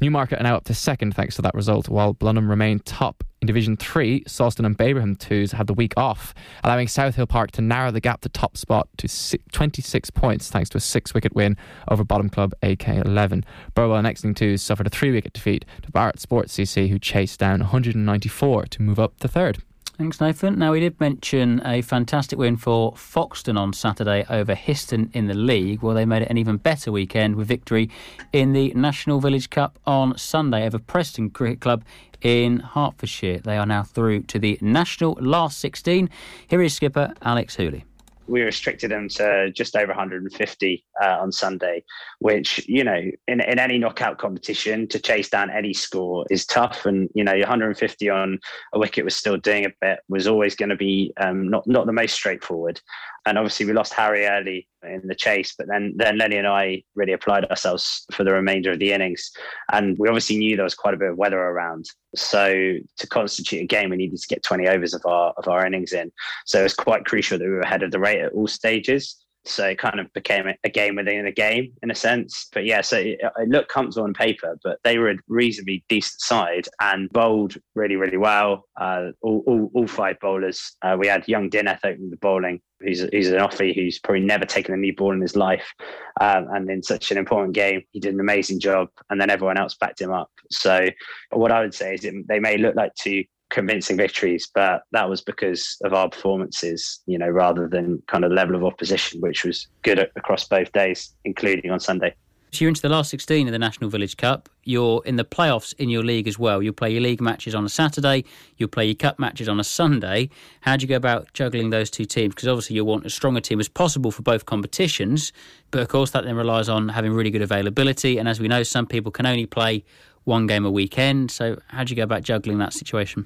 Newmarket are now up to second thanks to that result, while Blenheim remain top. In Division 3, Sawston and Babraham 2s had the week off, allowing Southill Park to narrow the gap to top spot to 26 points thanks to a 6-wicket win over bottom club AK11. Burwell and Exling 2s suffered a 3-wicket defeat to Barratt Sports CC, who chased down 194 to move up to third. Thanks, Nathan. Now, we did mention a fantastic win for Foxton on Saturday over Histon in the league. Well, they made it an even better weekend with victory in the National Village Cup on Sunday over Preston Cricket Club in Hertfordshire. They are now through to the National last 16. Here is skipper Alex Hooley. We restricted them to just over 150 on Sunday, which, you know, in any knockout competition, to chase down any score is tough. And, you know, 150 on a wicket was still doing a bit, was always going to be not the most straightforward. And obviously we lost Harry early in the chase, but then Lenny and I really applied ourselves for the remainder of the innings. And we obviously knew there was quite a bit of weather around. So to constitute a game, we needed to get 20 overs of our innings in. So it was quite crucial that we were ahead of the rate at all stages. So it kind of became a game within a game in a sense. But yeah, so it looked comfortable on paper, but they were a reasonably decent side and bowled really, really well. All five bowlers. We had young Dineth opening the bowling. He's an offie who's probably never taken a new ball in his life. And in such an important game, he did an amazing job. And then everyone else backed him up. So what I would say is they may look like two convincing victories, but that was because of our performances, you know, rather than kind of level of opposition, which was good across both days, including on Sunday. So you're into the last 16 of the National Village Cup. You're in the playoffs in your league as well. You'll play your league matches on a Saturday. You'll play your cup matches on a Sunday. How do you go about juggling those two teams? Because obviously you'll want as strong a team as possible for both competitions. But of course that then relies on having really good availability. And as we know, some people can only play one game a weekend. So how do you go about juggling that situation?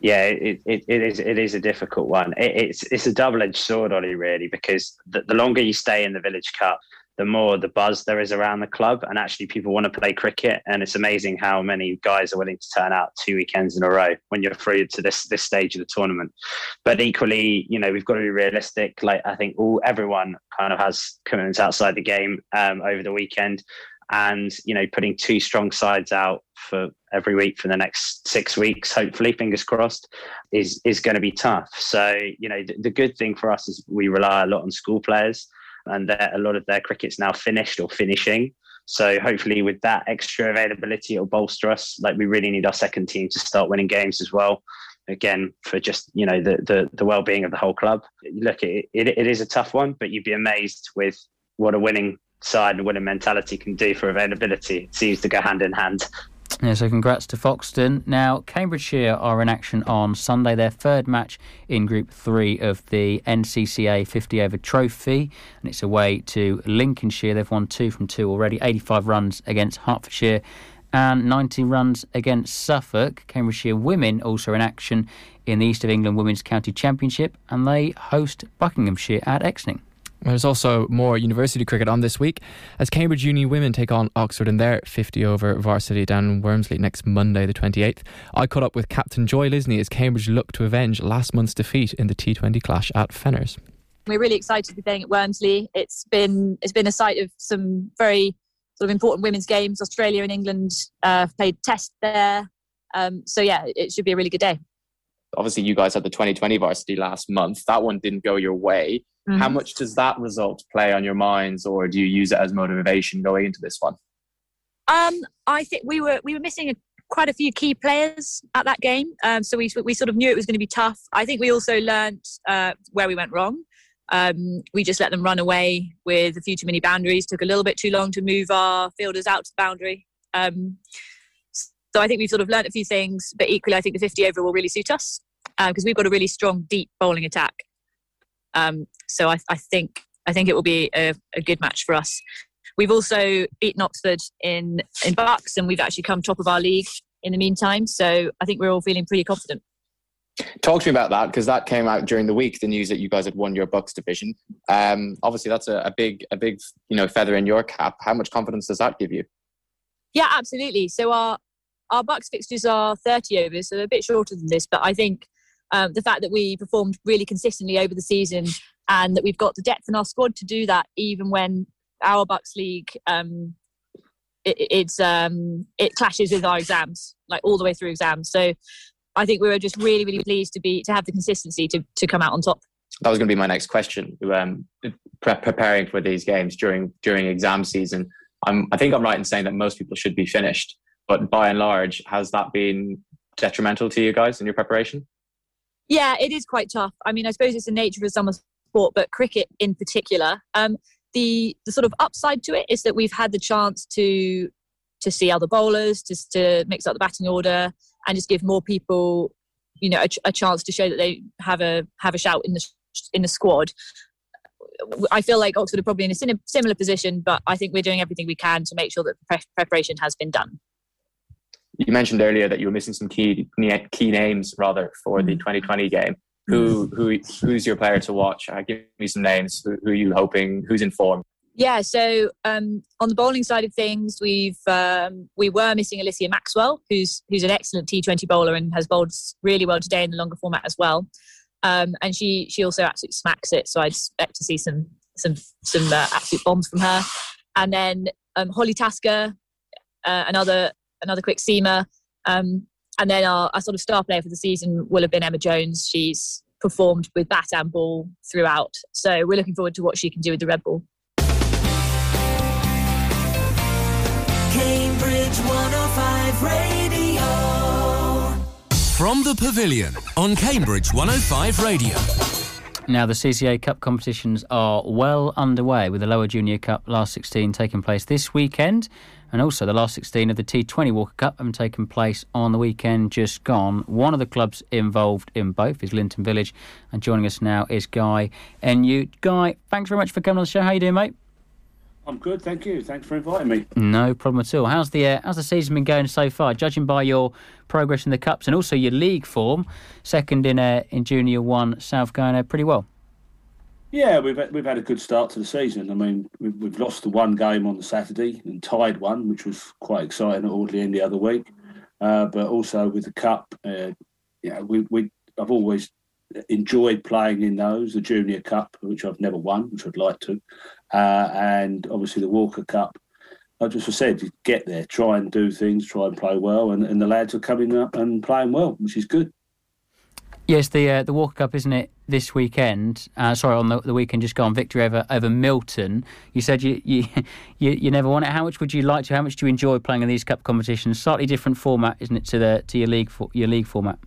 Yeah, it is a difficult one. It's a double-edged sword, Ollie, really, because the longer you stay in the Village Cup, the more the buzz there is around the club, and actually people want to play cricket. And it's amazing how many guys are willing to turn out two weekends in a row when you're through to this stage of the tournament. But equally, you know, we've got to be realistic. Like, I think everyone kind of has commitments outside the game over the weekend. And, you know, putting two strong sides out for every week for the next 6 weeks, hopefully, fingers crossed, is going to be tough. So, you know, the good thing for us is we rely a lot on school players, and a lot of their cricket's now finished or finishing. So hopefully with that extra availability, it'll bolster us. Like, we really need our second team to start winning games as well. Again, for just, you know, the well-being of the whole club. Look, it is a tough one, but you'd be amazed with what a winning side and winning mentality can do for availability. It seems to go hand in hand. Yeah, so congrats to Foxton. Now, Cambridgeshire are in action on Sunday, their third match in Group 3 of the NCCA 50-over trophy, and it's away to Lincolnshire. They've won 2 from 2 already, 85 runs against Hertfordshire and 90 runs against Suffolk. Cambridgeshire women also in action in the East of England Women's County Championship, and they host Buckinghamshire at Exning. There's also more university cricket on this week as Cambridge Uni women take on Oxford in their 50-over varsity down in Wormsley next Monday the 28th. I caught up with Captain Joy Lisney as Cambridge look to avenge last month's defeat in the T20 clash at Fenner's. We're really excited to be playing at Wormsley. It's been a site of some very sort of important women's games. Australia and England played Test there. So yeah, it should be a really good day. Obviously you guys had the 2020 varsity last month. That one didn't go your way. Mm-hmm. How much does that result play on your minds, or do you use it as motivation going into this one? I think we were missing quite a few key players at that game, so we sort of knew it was going to be tough. I think we also learnt where we went wrong. We just let them run away with a few too many boundaries. Took a little bit too long to move our fielders out to the boundary. So I think we've sort of learnt a few things, but equally I think the 50 over will really suit us because we've got a really strong deep bowling attack. So I think it will be a good match for us. We've also beaten Oxford in Bucks, and we've actually come top of our league in the meantime. So I think we're all feeling pretty confident. Talk to me about that, because that came out during the week, the news that you guys had won your Bucks division. Obviously that's a big, you know, feather in your cap. How much confidence does that give you? Yeah, absolutely. So our Bucks fixtures are 30 overs, so they're a bit shorter than this. But I think the fact that we performed really consistently over the season and that we've got the depth in our squad to do that, even when our Bucks League it clashes with our exams, like all the way through exams. So I think we were just really, really pleased to have the consistency to come out on top. That was going to be my next question. Preparing for these games during exam season, I think I'm right in saying that most people should be finished. But by and large, has that been detrimental to you guys in your preparation? Yeah, it is quite tough. I mean, I suppose it's the nature of a summer sport, but cricket in particular. The sort of upside to it is that we've had the chance to see other bowlers, just to mix up the batting order and just give more people, you know, a chance to show that they have a shout in the squad. I feel like Oxford are probably in a similar position, but I think we're doing everything we can to make sure that preparation has been done. You mentioned earlier that you were missing some key names for the 2020 game. Who's your player to watch? Give me some names. Who are you hoping? Who's in form? Yeah, so on the bowling side of things, we were missing Alicia Maxwell, who's an excellent T20 bowler and has bowled really well today in the longer format as well. And she also absolutely smacks it, so I expect to see some absolute bombs from her. And then Holly Tasker, another quick seamer. And then our sort of star player for the season will have been Emma Jones. She's performed with bat and ball throughout. So we're looking forward to what she can do with the red ball. Cambridge 105 Radio. From the Pavilion on Cambridge 105 Radio. Now, the CCA Cup competitions are well underway, with the Lower Junior Cup Last 16 taking place this weekend, and also the Last 16 of the T20 Walker Cup have taken place on the weekend just gone. One of the clubs involved in both is Linton Village, and joining us now is Guy Enyu. Guy, thanks very much for coming on the show. How are you doing, mate? I'm good, thank you. Thanks for inviting me. No problem at all. How's the season been going so far? Judging by your progress in the Cups and also your league form, second in Junior 1 South Guyana, pretty well. Yeah, we've had a good start to the season. I mean, we've lost the one game on the Saturday and tied one, which was quite exciting at Audley End the other week. But also with the Cup, I've always enjoyed playing in those, the Junior Cup, which I've never won, which I'd like to, and obviously the Walker Cup. I just said, get there, try and do things, try and play well, and the lads are coming up and playing well, which is good. Yes, the Walker Cup, isn't it, this weekend? On the weekend just gone, victory over Milton. You said you never won it. How much would you like to? How much do you enjoy playing in these cup competitions? Slightly different format, isn't it, to your league format?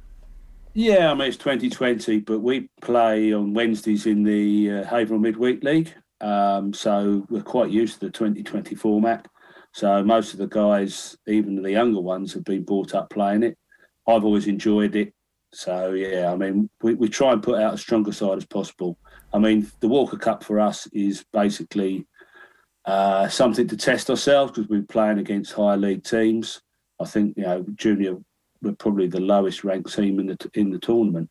Yeah, I mean, it's 2020, but we play on Wednesdays in the Haverhill Midweek League, so we're quite used to the 2020 format. So most of the guys, even the younger ones, have been brought up playing it. I've always enjoyed it. So, yeah, I mean, we try and put out a stronger side as possible. I mean, the Walker Cup for us is basically something to test ourselves, because we're playing against higher league teams. I think, you know, Junior, we're probably the lowest ranked team in the tournament.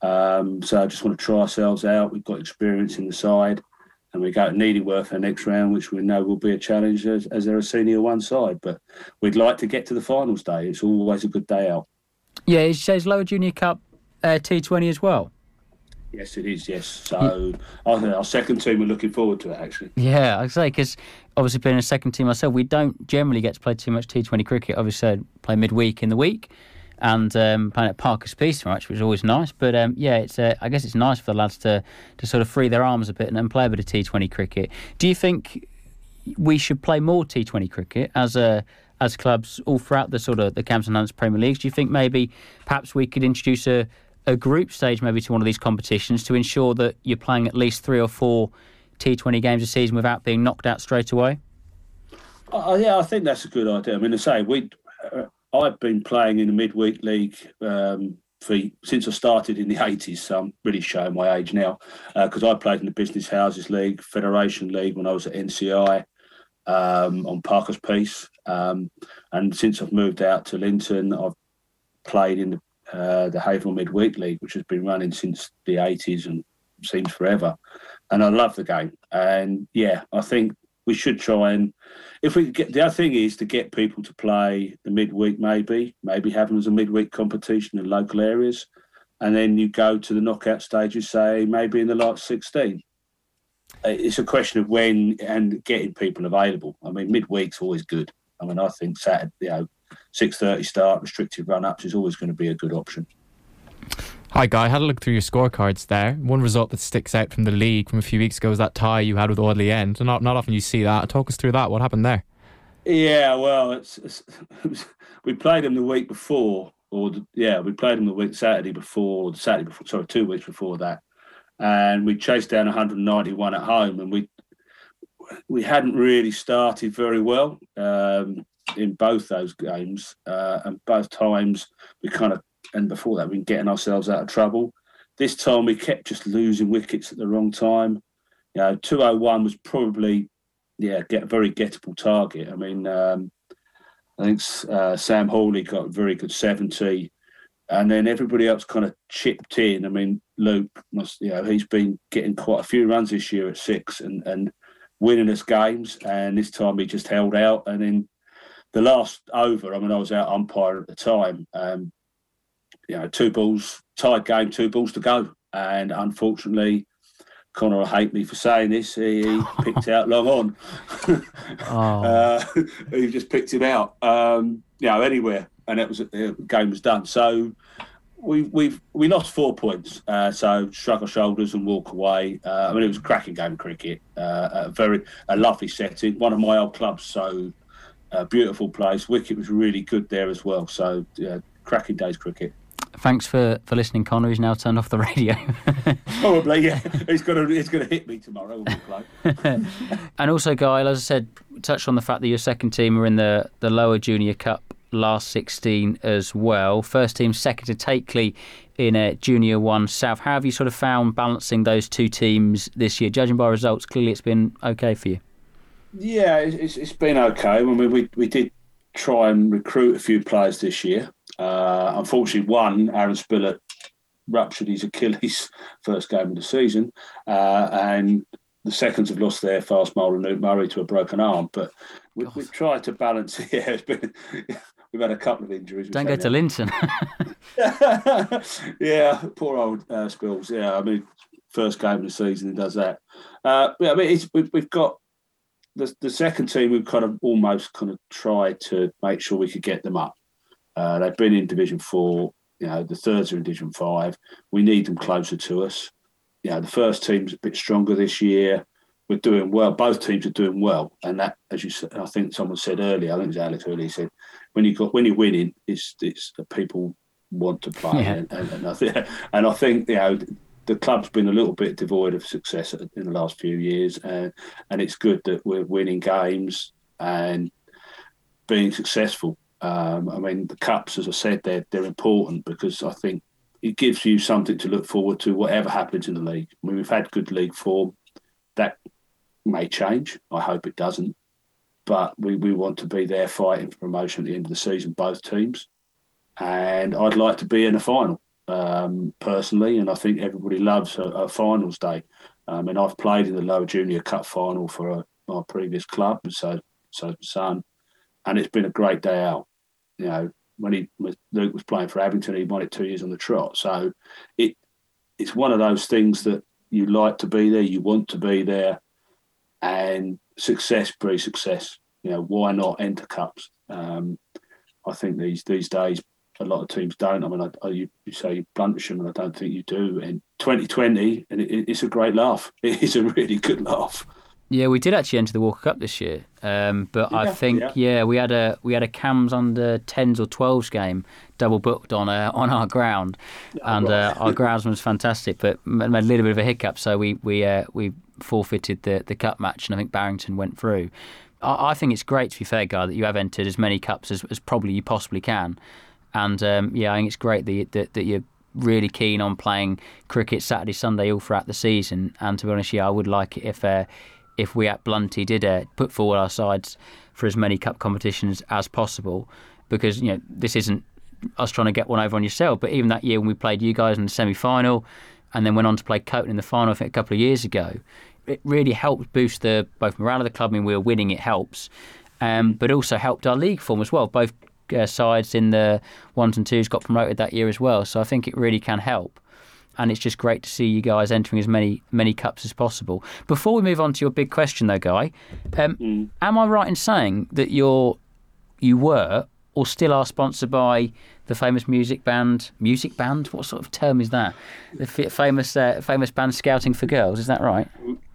So I just want to try ourselves out. We've got experience in the side, and we go to Needingworth for the next round, which we know will be a challenge as they're a senior one side. But we'd like to get to the finals day. It's always a good day out. Yeah, it says Lower Junior Cup T20 as well. Yes, it is, yes. So I think our second team, we're looking forward to it, actually. Yeah, I'd say, because obviously being a second team myself, we don't generally get to play too much T20 cricket. Obviously, I play midweek in the week and playing at Parker's Piece, which was always nice. But, yeah, it's I guess it's nice for the lads to sort of free their arms a bit and then play a bit of T20 cricket. Do you think we should play more T20 cricket as clubs all throughout the sort of the Camps and Hunts Premier Leagues? Do you think maybe perhaps we could introduce a group stage maybe to one of these competitions to ensure that you're playing at least 3 or 4 T20 games a season without being knocked out straight away? Yeah, I think that's a good idea. I mean, as I say, I've been playing in the midweek league since I started in the 80s, so I'm really showing my age now, because I played in the Business Houses League, Federation League when I was at NCI, on Parker's Piece. And since I've moved out to Linton, I've played in the Haverhill Midweek League, which has been running since the 80s and seems forever. And I love the game. And, yeah, I think we should try and if we get the other thing is to get people to play the midweek, maybe have them as a midweek competition in local areas, and then you go to the knockout stages, say maybe in the last 16. It's a question of when and getting people available. I mean, midweek's always good. I mean, I think Saturday, 6:30 start, restricted run-ups is always going to be a good option. Hi, Guy. I had a look through your scorecards there. One result that sticks out from the league from a few weeks ago was that tie you had with Audley End. Not often you see that. Talk us through that. What happened there? Yeah, well, we played them the week before, we played them the week Saturday before, 2 weeks before that, and we chased down 191 at home, and we hadn't really started very well in both those games, and both times we kind of. And before that, we've been getting ourselves out of trouble. This time, we kept just losing wickets at the wrong time. 201 was probably, a very gettable target. I mean, I think Sam Hawley got a very good 70, and then everybody else kind of chipped in. I mean, Luke, he's been getting quite a few runs this year at 6 and winning us games. And this time, he just held out. And then the last over, I mean, I was out umpiring at the time. Tied game, 2 balls to go. And unfortunately, Connor will hate me for saying this, he picked out long on. He just picked him out, anywhere. And that was the game was done. So we lost 4 points. So shrug our shoulders and walk away. I mean, it was a cracking game of cricket. A lovely setting. One of my old clubs, so a beautiful place. Wicket was really good there as well. So, cracking days cricket. Thanks for listening, Connor, who's now turned off the radio. Probably, yeah. He's gonna hit me tomorrow. And also, Guy, as I said, touched on the fact that your second team were in the lower junior cup last 16 as well. First team second to Takeley in a junior 1 south. How have you sort of found balancing those two teams this year? Judging by results, clearly it's been okay for you. Yeah, it's been okay. I mean, we did try and recruit a few players this year. Unfortunately, one, Aaron Spillett ruptured his Achilles first game of the season, and the seconds have lost their fast bowler Newt Murray to a broken arm. But we tried to balance. Yeah, we've had a couple of injuries. Don't go to Linton. Yeah, poor old Spills. Yeah, I mean, first game of the season, he does that. I mean, we've got. The second team, we've kind of tried to make sure we could get them up. They've been in Division 4. The thirds are in Division 5. We need them closer to us. The first team's a bit stronger this year. We're doing well. Both teams are doing well. And that, as you said, I think someone said earlier, I think it was Alex earlier, said, when you're winning, it's the people want to play. Yeah. And I think, the club's been a little bit devoid of success in the last few years. And it's good that we're winning games and being successful. I mean, the cups, as I said, they're important because I think it gives you something to look forward to, whatever happens in the league. I mean, we've had good league form. That may change. I hope it doesn't. But we want to be there fighting for promotion at the end of the season, both teams. And I'd like to be in a final, personally. And I think everybody loves a finals day. I mean, I've played in the lower junior cup final for my previous club, and so son. And it's been a great day out. When Luke was playing for Abington, he won it 2 years on the trot. So it's one of those things that you like to be there, you want to be there, and success breeds success. Why not enter cups? I think these days, a lot of teams don't. I mean, you say Bluntsham, and I don't think you do. And 2020, and it's a great laugh. It is a really good laugh. Yeah, we did actually enter the Walker Cup this year, but I think we had a Cams under 10s or 12s game double booked on our ground, and our groundsman was fantastic, but made a little bit of a hiccup, so we forfeited the cup match, and I think Barrington went through. I think it's great, to be fair, Guy, that you have entered as many cups as probably you possibly can, and I think it's great that you're really keen on playing cricket Saturday, Sunday all throughout the season, and to be honest, I would like it if we at Blunty did put forward our sides for as many cup competitions as possible, because this isn't us trying to get one over on yourself, but even that year when we played you guys in the semi-final and then went on to play Coton in the final, I think a couple of years ago, it really helped boost the both morale of the club. I mean, we were winning, it helps, but also helped our league form as well. Both sides in the ones and twos got promoted that year as well, so I think it really can help. And it's just great to see you guys entering as many cups as possible. Before we move on to your big question, though, Guy, am I right in saying that you were or still are sponsored by the famous music band? Music band? What sort of term is that? The famous band Scouting for Girls. Is that right?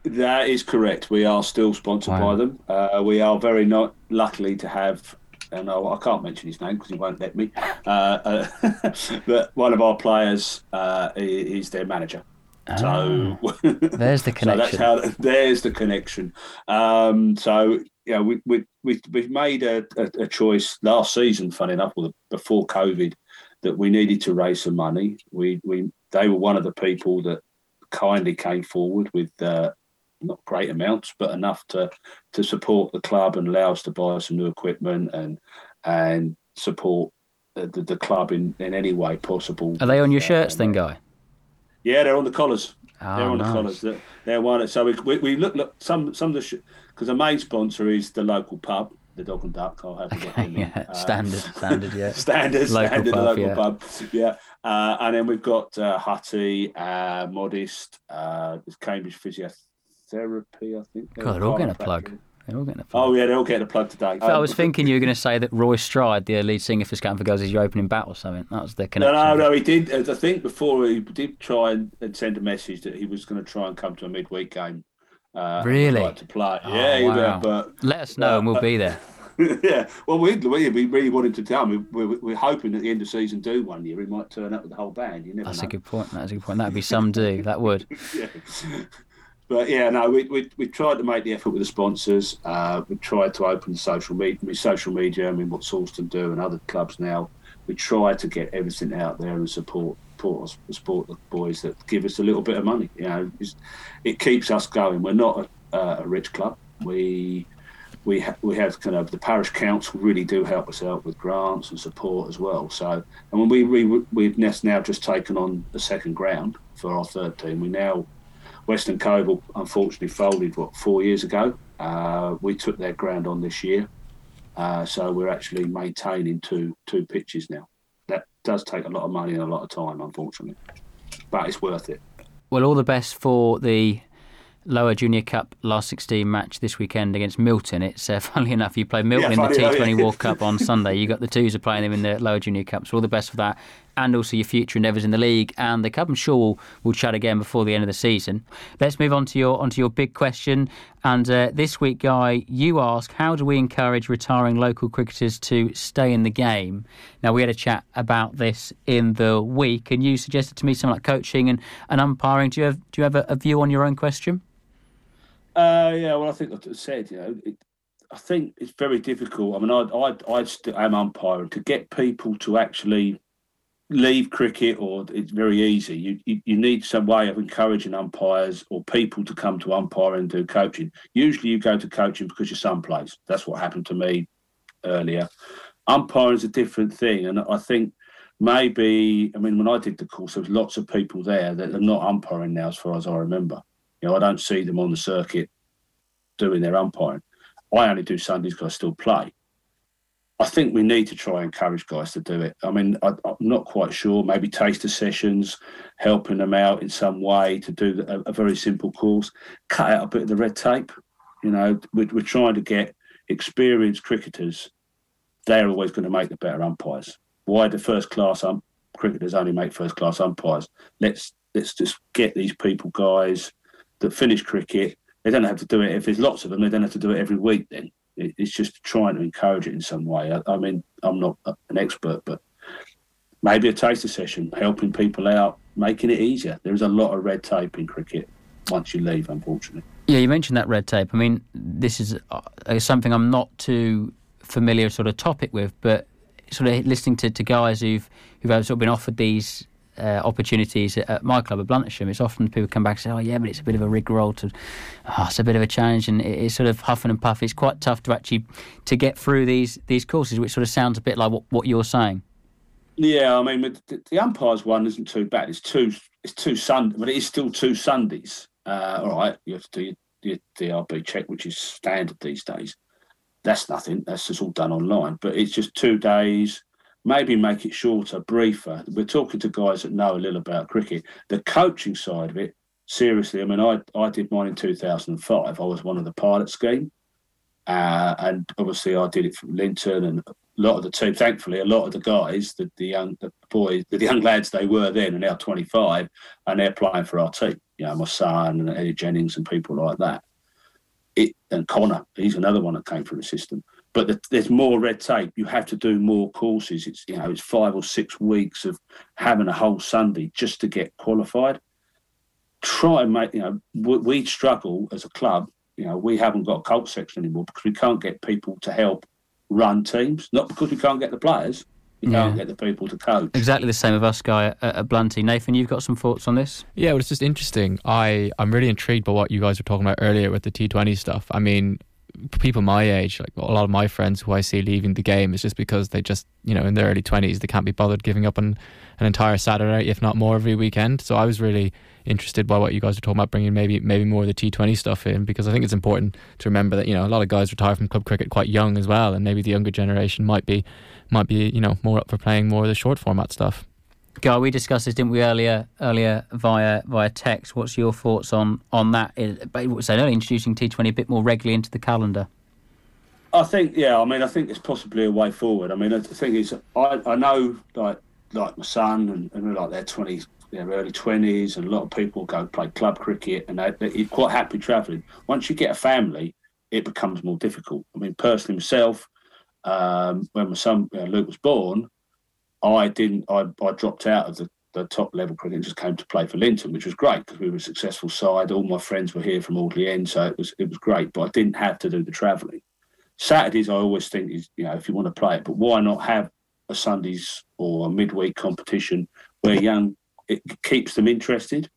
That is correct. We are still sponsored by them. We are very lucky to have. And I can't mention his name because he won't let me. But one of our players is their manager. Oh, so there's the connection. So that's how. There's the connection. So yeah, we've made a choice last season. Funny enough, before COVID, that we needed to raise some money. They were one of the people that kindly came forward with. Not great amounts, but enough to support the club and allow us to buy some new equipment and support the club in any way possible. Are they on your shirts then, Guy? Yeah, they're on the collars. Oh, they're on nice. The collars. They're one. So we look some of the because the main sponsor is the local pub, the Dog and Duck. I'll have to get them in. Standard, yeah. Local pub. Yeah. And then we've got Hutty, Modest, Cambridge Physiotherapy, I think. God, they're all getting a plug. Oh, yeah, they're all getting a plug today. So I was thinking you were going to say that Roy Stride, the lead singer for Scouting for Girls, is your opening bat or something. That was the connection. No, he did. I think before he did try and send a message that he was going to try and come to a midweek game. Really? To play. Oh, yeah, wow. But let us know and we'll be there. Yeah, well, we really wanted to tell him. We're hoping at the end of season 2 one year he might turn up with the whole band. You never know. That's a good point. That'd be some do. That would. Yeah. But yeah, no, we tried to make the effort with the sponsors. We tried to open social media. I mean, what Salisbury do and other clubs now. We try to get everything out there and support the boys that give us a little bit of money. You know, it keeps us going. We're not a rich club. We have kind of the parish council really do help us out with grants and support as well. So, and when we've now just taken on a second ground for our third team. We now. Western Cove unfortunately folded 4 years ago. We took their ground on this year, so we're actually maintaining two pitches now. That does take a lot of money and a lot of time, unfortunately, but it's worth it. Well, all the best for the Lower Junior Cup last 16 match this weekend against Milton. It's funnily enough, you play Milton in the T20 World Cup on Sunday. You got the twos are playing them in the Lower Junior Cup. So all the best for that, and also your future endeavours in the league and the cup. I'm sure we'll chat again before the end of the season. Let's move on to your big question. And this week, Guy, you ask, how do we encourage retiring local cricketers to stay in the game? Now, we had a chat about this in the week, and you suggested to me something like coaching and umpiring. Do you have a view on your own question? Yeah, well, I think I've said, you know, I think it's very difficult. I mean, I still am umpiring. To get people to actually leave cricket, or it's very easy. You need some way of encouraging umpires or people to come to umpire and do coaching. Usually you go to coaching because your son plays. That's what happened to me earlier. Umpiring is a different thing. And I think maybe, I mean, when I did the course, there was lots of people there that are not umpiring now as far as I remember. You know, I don't see them on the circuit doing their umpiring. I only do Sundays because I still play. I think we need to try and encourage guys to do it. I mean, I'm not quite sure. Maybe taster sessions, helping them out in some way to do a very simple course. Cut out a bit of the red tape. You know, we're trying to get experienced cricketers. They're always going to make the better umpires. Why do first-class cricketers only make first-class umpires? Let's just get these people, guys, that finish cricket. They don't have to do it. If there's lots of them, they don't have to do it every week then. It's just trying to encourage it in some way. I mean, I'm not an expert, but maybe a taster session, helping people out, making it easier. There is a lot of red tape in cricket once you leave, unfortunately. Yeah, you mentioned that red tape. I mean, this is something I'm not too familiar sort of topic with, but sort of listening to guys who've sort of been offered these opportunities at my club at Bluntisham, it's often people come back and say, oh yeah, but it's a bit of a rigmarole it's a bit of a challenge, and it's sort of huffing and puffing. It's quite tough to actually to get through these courses, which sort of sounds a bit like what you're saying. Yeah, I mean, the umpires one isn't too bad. It's two Sundays, but it is still two Sundays. All right, you have to do your DRB check, which is standard these days. That's nothing. That's just all done online. But it's just 2 days. Maybe make it shorter, briefer. We're talking to guys that know a little about cricket. The coaching side of it, seriously, I mean, I did mine in 2005. I was one of the pilot scheme. And obviously I did it from Linton, and a lot of the team, thankfully, a lot of the guys, the young lads they were then are now 25 and they're playing for our team. You know, my son and Eddie Jennings and people like that. And Connor, he's another one that came through the system. But there's more red tape. You have to do more courses. It's, you know, it's 5 or 6 weeks of having a whole Sunday just to get qualified. Try and make, you know, we struggle as a club. You know, we haven't got a cult section anymore because we can't get people to help run teams. Not because we can't get the players. We can't get the people to coach. Exactly the same of us, Guy, at Blunty. Nathan, you've got some thoughts on this? Yeah, well, it's just interesting. I'm really intrigued by what you guys were talking about earlier with the T20 stuff. I mean, people my age, like a lot of my friends who I see leaving the game, is just because they just, you know, in their early 20s, they can't be bothered giving up on an entire Saturday, if not more, every weekend. So I was really interested by what you guys were talking about, bringing maybe more of the T20 stuff in, because I think it's important to remember that, you know, a lot of guys retire from club cricket quite young as well, and maybe the younger generation might be, you know, more up for playing more of the short format stuff. Guy, we discussed this, didn't we, earlier via text. What's your thoughts on that? So only introducing T20 a bit more regularly into the calendar. I think, yeah. I mean, I think it's possibly a way forward. I mean, the thing is, I know like my son and like their early 20s, and a lot of people go play club cricket, and they're quite happy travelling. Once you get a family, it becomes more difficult. I mean, personally myself, when my son Luke was born, I dropped out of the top level cricket and just came to play for Linton, which was great because we were a successful side. All my friends were here from Old Leysians, so it was great. But I didn't have to do the travelling. Saturdays, I always think, is, you know, if you want to play it, but why not have a Sundays or a midweek competition where it keeps them interested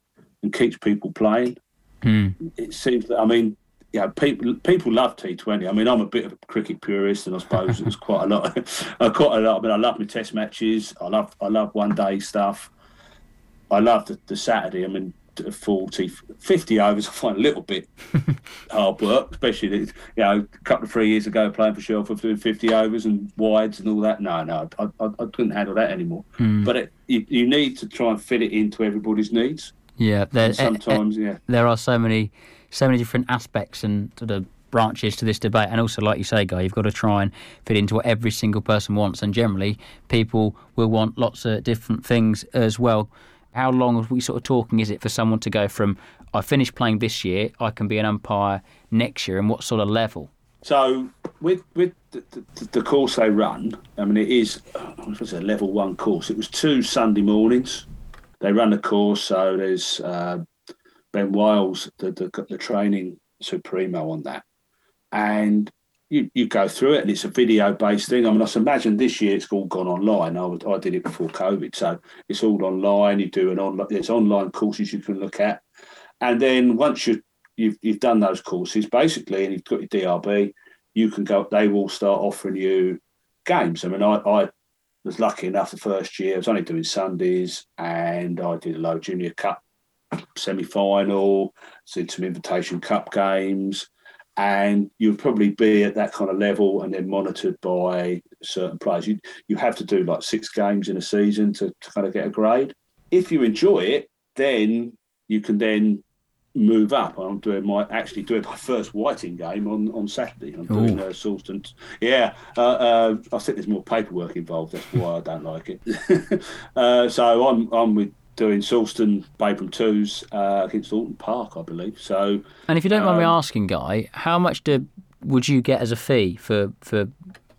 and keeps people playing. It seems that, I mean, you know, people love T20. I mean, I'm a bit of a cricket purist, and I suppose it's quite a lot. I mean, I love my test matches. I love one day stuff. I love the Saturday. I mean, 40, 50 overs I find a little bit hard work, especially, you know, a couple of 3 years ago playing for Shelford doing 50 overs and wides and all that. No, I couldn't handle that anymore. But you need to try and fit it into everybody's needs. Yeah, there are so many different aspects and sort of branches to this debate, and also, like you say, Guy, you've got to try and fit into what every single person wants, and generally people will want lots of different things as well. How long are we sort of talking, is it, for someone to go from, I finished playing this year, I can be an umpire next year, and what sort of level? So with the course they run, I mean, it is, it was a level one course. It was 2 Sunday mornings. They run the course, so there's Ben Wiles, the training supremo on that. And you go through it, and it's a video-based thing. I mean, I imagine this year it's all gone online. I did it before COVID, so it's all online. You do there's online courses you can look at. And then once you've done those courses, basically, and you've got your DRB, you can go, they will start offering you games. I mean, I was lucky enough the first year, I was only doing Sundays, and I did a low junior cup semi-final, did some invitation cup games, and you'll probably be at that kind of level and then monitored by certain players. You have to do like 6 games in a season to kind of get a grade. If you enjoy it, then you can then move up. I'm doing my first Whiting game on Saturday. I'm doing Salisbury. Yeah, I think there's more paperwork involved. That's why I don't like it. So I'm with doing Salisbury, Babram Twos against Alton Park, I believe. So, and if you don't mind me asking, Guy, how much would you get as a fee for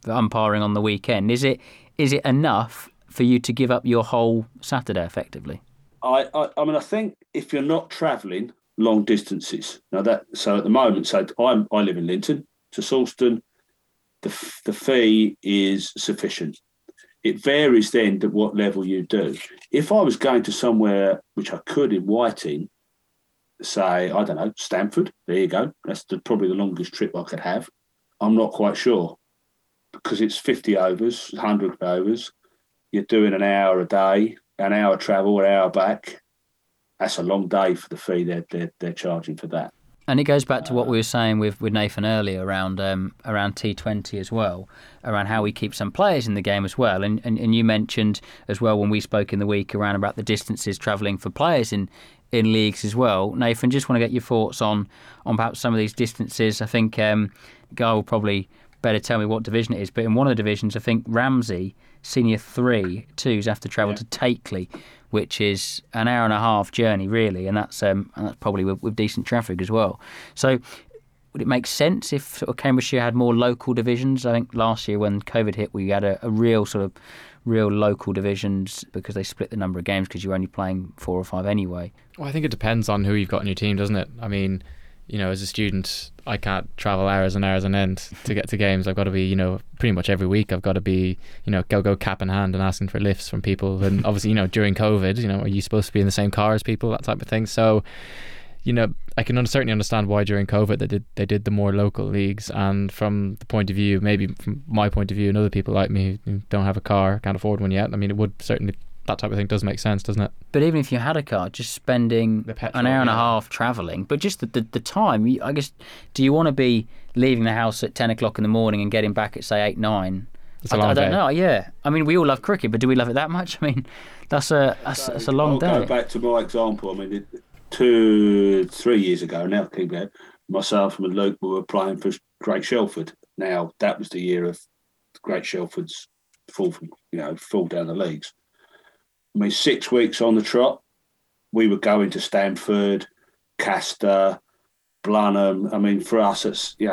umpiring on the weekend? Is it enough for you to give up your whole Saturday effectively? I mean, I think if you're not travelling long distances now, at the moment, I live in Linton to Salisbury, the fee is sufficient. It varies then to what level you do. If I was going to somewhere which I could in Whiting, say, I don't know, Stamford, there you go. That's probably the longest trip I could have. I'm not quite sure because it's 50 overs, 100 overs. You're doing an hour a day, an hour travel, an hour back. that's a long day for the fee they're charging for that. And it goes back to what we were saying with Nathan earlier around T20 as well, around how we keep some players in the game as well. And you mentioned as well when we spoke in the week around about the distances travelling for players in leagues as well. Nathan, just want to get your thoughts on perhaps some of these distances. I think Guy will probably better tell me what division it is, but in one of the divisions, I think Ramsey, Senior 3-2s have to travel to Takeley, which is an hour and a half journey, really, and that's probably with decent traffic as well. So would it make sense if sort of Cambridgeshire had more local divisions? I think last year when COVID hit, we had a real sort of real local divisions because they split the number of games because you're only playing 4 or 5 anyway. Well, I think it depends on who you've got on your team, doesn't it? I mean, you know, as a student, I can't travel hours and hours on end to get to games. I've got to be, you know, pretty much every week I've got to be, you know, go cap in hand and asking for lifts from people. And obviously, you know, during COVID, you know, are you supposed to be in the same car as people, that type of thing? So, you know, I can certainly understand why during COVID they did the more local leagues. And from the point of view, maybe from my point of view and other people like me who don't have a car, can't afford one yet, I mean, it would certainly... that type of thing does make sense, doesn't it? But even if you had a car, just spending an hour and a half travelling, but just the time, I guess, do you want to be leaving the house at 10 o'clock in the morning and getting back at, say, 8, 9? I don't know, yeah. I mean, we all love cricket, but do we love it that much? I mean, that's a long day. I'll go back to my example. I mean, 2-3 years ago now, myself and Luke, we were playing for Great Shelford. Now, that was the year of Great Shelford's fall down the leagues. I mean, 6 weeks on the trot, we were going to Stamford, Casta, Blenheim. I mean, for us, it's, it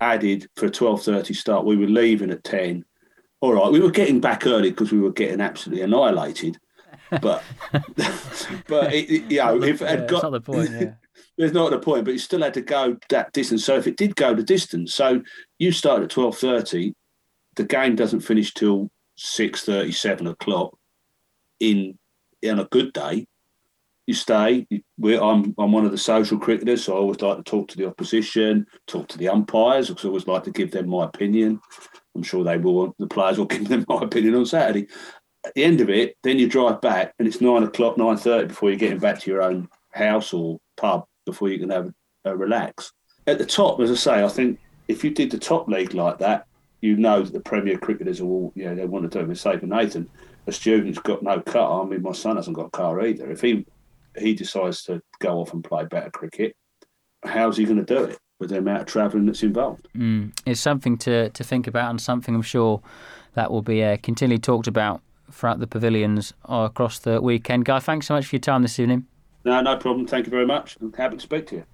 added for a 12:30 start. We were leaving at 10. All right, we were getting back early because we were getting absolutely annihilated. But, it's not the point, but you still had to go that distance. So if it did go the distance, so you start at 12:30, the game doesn't finish till 6:30, 7 o'clock. In a good day, you stay. I'm one of the social cricketers, so I always like to talk to the opposition, talk to the umpires, because I always like to give them my opinion. I'm sure they will. The players will give them my opinion on Saturday. At the end of it, then you drive back, and it's 9 o'clock, 9:30 before you're getting back to your own house or pub before you can have a relax. At the top, as I say, I think if you did the top league like that, you know that the Premier cricketers are all, they want to do it. Say for Nathan, a student's got no car. I mean, my son hasn't got a car either. If he decides to go off and play better cricket, how's he going to do it with the amount of travelling that's involved? It's something to think about, and something I'm sure that will be continually talked about throughout the pavilions across the weekend. Guy, thanks so much for your time this evening. No problem. Thank you very much. I'm happy to speak to you.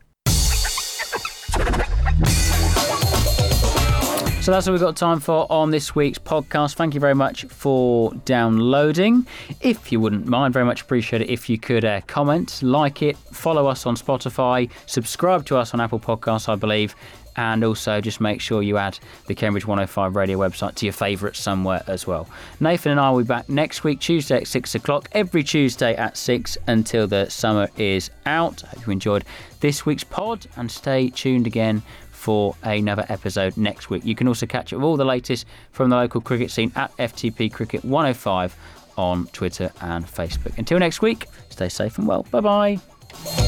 So that's all we've got time for on this week's podcast. Thank you very much for downloading. If you wouldn't mind, very much appreciate it if you could comment, like it, follow us on Spotify, subscribe to us on Apple Podcasts, I believe, and also just make sure you add the Cambridge 105 Radio website to your favourites somewhere as well. Nathan and I will be back next week, Tuesday at 6 o'clock, every Tuesday at 6 until the summer is out. Hope you enjoyed this week's pod, and stay tuned again for another episode next week. You can also catch up with all the latest from the local cricket scene at FTP Cricket 105 on Twitter and Facebook. Until next week, stay safe and well. Bye-bye.